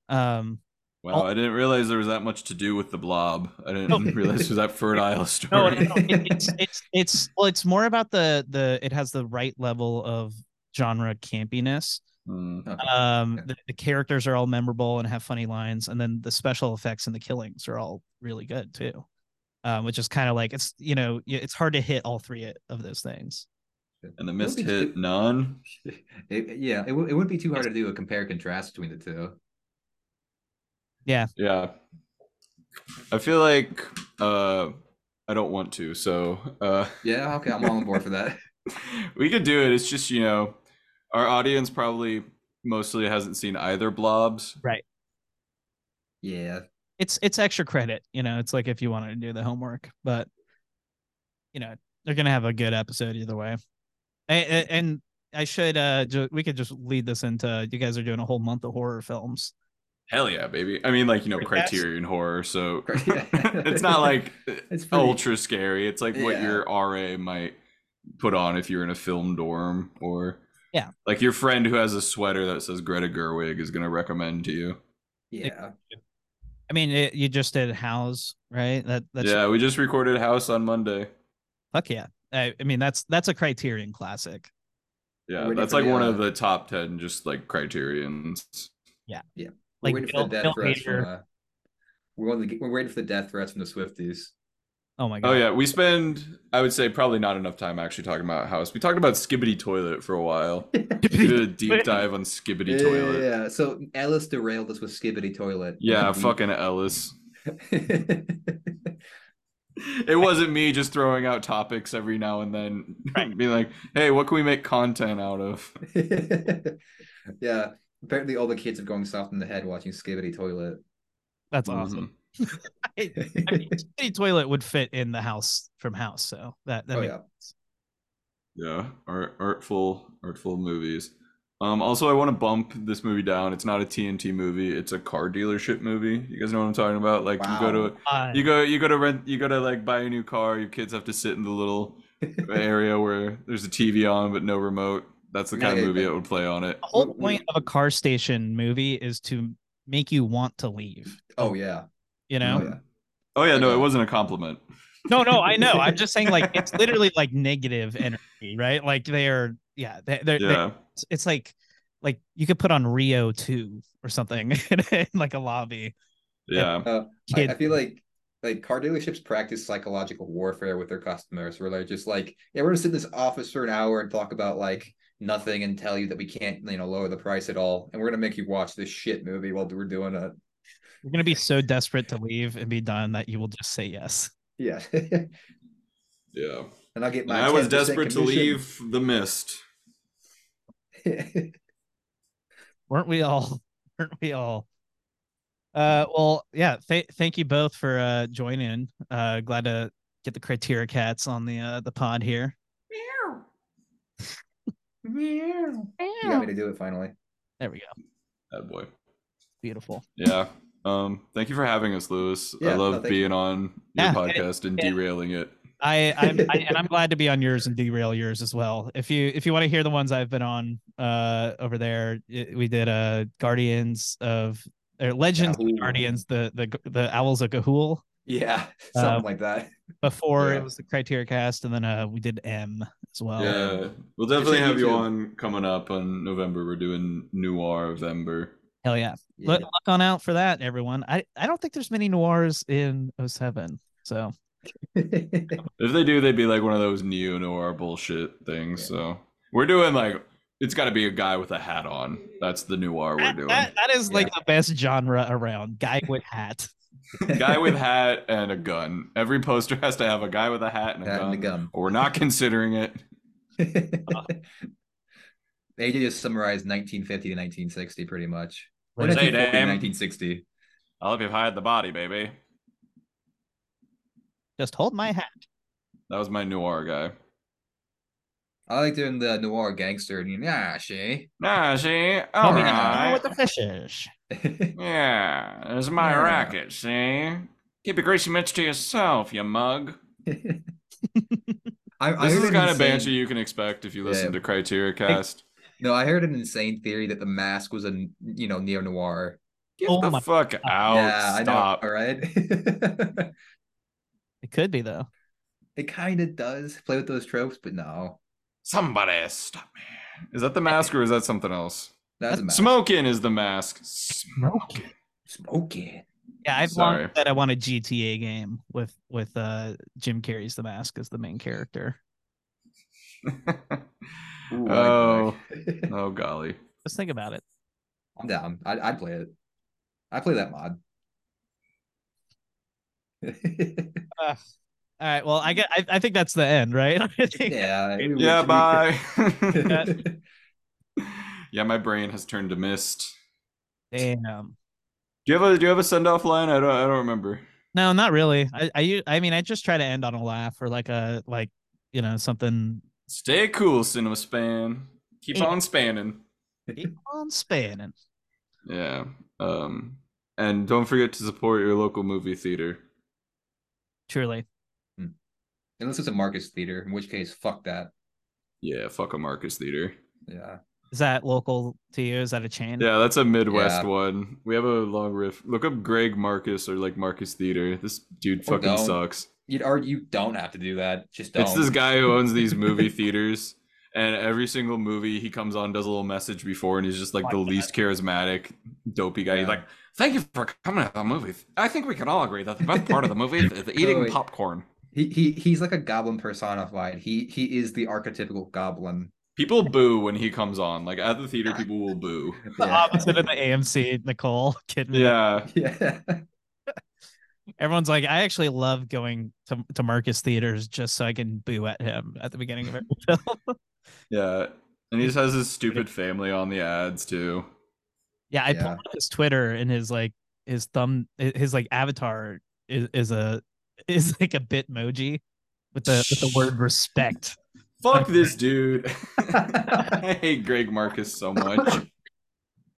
Um, wow, I didn't realize there was that much to do with the Blob. I didn't no. realize it was that fertile story. No, no, no. It, it's it's it's well, it's more about the the it has the right level of genre campiness. Mm, okay. Um, the, the characters are all memorable and have funny lines, and then the special effects and the killings are all really good too. Um, which is kind of like, it's you know it's hard to hit all three of those things. And the missed hit too, none. It, yeah, it w- it wouldn't be too hard to do a compare contrast between the two. Yeah. Yeah. I feel like uh, I don't want to, so. Uh, yeah, okay, I'm all on board for that. We could do it. It's just, you know, our audience probably mostly hasn't seen either Blobs. Right. Yeah. It's it's extra credit, you know, it's like if you wanted to do the homework, but, you know, they're going to have a good episode either way. And, and I should, uh, ju- we could just lead this into, you guys are doing a whole month of horror films. Hell yeah, baby. I mean, like, you know, Criterion horror, so it's not like it's ultra scary. It's like yeah. what your R A might put on if you're in a film dorm, or yeah, like your friend who has a sweater that says Greta Gerwig is going to recommend to you. Yeah. I mean, it, you just did House, right? That that's Yeah, we just recorded House on Monday. Fuck yeah. I, I mean, that's that's a Criterion classic. Yeah, that's like one of the top ten just like Criterions. Yeah. Yeah. Like we're waiting Bill, for the death threats from, uh, we're, the, we're waiting for the death threats from the Swifties. Oh my god! Oh yeah, we spend I would say probably not enough time actually talking about House. We talked about Skibidi Toilet for a while. We did a deep dive on Skibidi yeah, Toilet. Yeah, yeah, so Ellis derailed us with Skibidi Toilet. Yeah, fucking Ellis. It wasn't me just throwing out topics every now and then, right. Being like, "Hey, what can we make content out of?" Yeah. Apparently all the kids are going soft in the head watching Skibidi Toilet. That's awesome. I, I mean, Skibidi Toilet would fit in the house from House, so that, that oh, makes yeah. sense. Yeah, art, artful, artful movies. Um, also, I want to bump this movie down. It's not a T N T movie. It's a car dealership movie. You guys know what I'm talking about? Like wow. you go to uh, you go you go to rent you go to like buy a new car. Your kids have to sit in the little area where there's a T V on but no remote. That's the kind yeah, of movie that would play on it. The whole point of a car station movie is to make you want to leave. Oh yeah, you know. Oh yeah, oh, yeah no, it wasn't a compliment. No, no, I know. I'm just saying, like, it's literally like negative energy, right? Like they are, yeah, they're, they're, yeah. They're, it's like, like you could put on Rio two or something in like a lobby. Yeah, uh, I, I feel like. Like car dealerships practice psychological warfare with their customers, where they're just like, yeah, we're gonna sit in this office for an hour and talk about like nothing and tell you that we can't, you know, lower the price at all, and we're gonna make you watch this shit movie while we're doing it. You're gonna be so desperate to leave and be done that you will just say yes. Yeah. Yeah. And I'll get my. I was desperate commission. to leave The Mist. Weren't we all? Weren't we all? Uh, well, yeah, th- thank you both for uh, joining. Uh, glad to get the Criteria Cats on the uh, the pod here. Meow. Meow. You got me to do it finally. There we go. That boy. Beautiful. Yeah. Um, thank you for having us, Louis. Yeah, I love no, being you. on your yeah, podcast and, and derailing it. I, I'm, I and I'm glad to be on yours and derail yours as well. If you if you want to hear the ones I've been on uh, over there, it, we did uh, Guardians of. Or Legends, yeah, the Guardians, the the the Owls of Ga'Hoole. Yeah, something um, like that. Before yeah. It was the Criteria Cast, and then uh, we did M as well. Yeah, we'll definitely have you too. on coming up on November. We're doing Noir of Ember. Hell yeah. yeah. Look, look on out for that, everyone. I, I don't think there's many noirs in oh seven, so. If they do, they'd be like one of those neo-noir bullshit things, yeah. So. We're doing like... It's got to be a guy with a hat on. That's the noir we're doing. That, that is like yeah. the best genre around. Guy with hat. Guy with hat and a gun. Every poster has to have a guy with a hat and a, gun, and a gun. Or we're not considering it. uh. They just summarized nineteen fifty to nineteen sixty pretty much. Or nineteen fifty to nineteen sixty. I'll help you hide the body, baby. Just hold my hat. That was my noir guy. I like doing the noir gangster. Nah, she. Nah, she. All right. I know what the fish is. Yeah, it's my yeah. racket, see? Keep your greasy mitts to yourself, you mug. I, this I is kind insane... of banter you can expect if you listen yeah. to Criteria Cast. No, I heard an insane theory that The Mask was a you know neo noir. Get oh the my fuck God. out! Yeah, Stop. I know. All right. It could be though. It kind of does play with those tropes, but no. Somebody stop me! Is that The Mask or is that something else? That's a mask. Smoking is The Mask. Smoking, smoking. Yeah, I've learned that I want a G T A game with with uh, Jim Carrey's The Mask as the main character. Ooh, oh, oh, golly! Just think about it. I'm down. I, I'd play it. I play that mod. uh, all right. Well, I get. I, I think that's the end, right? yeah. Yeah. Bye. Yeah, my brain has turned to mist. Damn. Do you have a Do you have a send off line? I don't. I don't remember. No, not really. I I, I mean, I just try to end on a laugh or like a like you know something. Stay cool, Cinema Span. Keep yeah. on spanning. Keep on spanning. Yeah. Um. And don't forget to support your local movie theater. Truly. Hmm. Unless it's a Marcus theater, in which case, fuck that. Yeah, fuck a Marcus theater. Yeah. Is that local to you? Is that a chain? Yeah, that's a Midwest yeah. one. We have a long riff. Look up Greg Marcus or like Marcus Theater. This dude fucking don't. sucks. You'd argue you don't have to do that. Just don't. It's this guy who owns these movie theaters, and every single movie he comes on does a little message before, and he's just like oh, the God. least charismatic, dopey guy. Yeah. He's like, "Thank you for coming to the movie. I think we can all agree that the best part of the movie is eating oh, popcorn." He he he's like a goblin personified. He he is the archetypical goblin. People boo when he comes on. Like at the theater, people will boo. The yeah. opposite of the A M C, Nicole. Kidding. Yeah. yeah. Everyone's like, I actually love going to, to Marcus Theaters just so I can boo at him at the beginning of every film. Yeah. And he just has his stupid family on the ads too. Yeah, I yeah. pulled up his Twitter and his like his thumb his like avatar is, is a is like a bitmoji with the with the word respect. Fuck this dude. I hate Greg Marcus so much.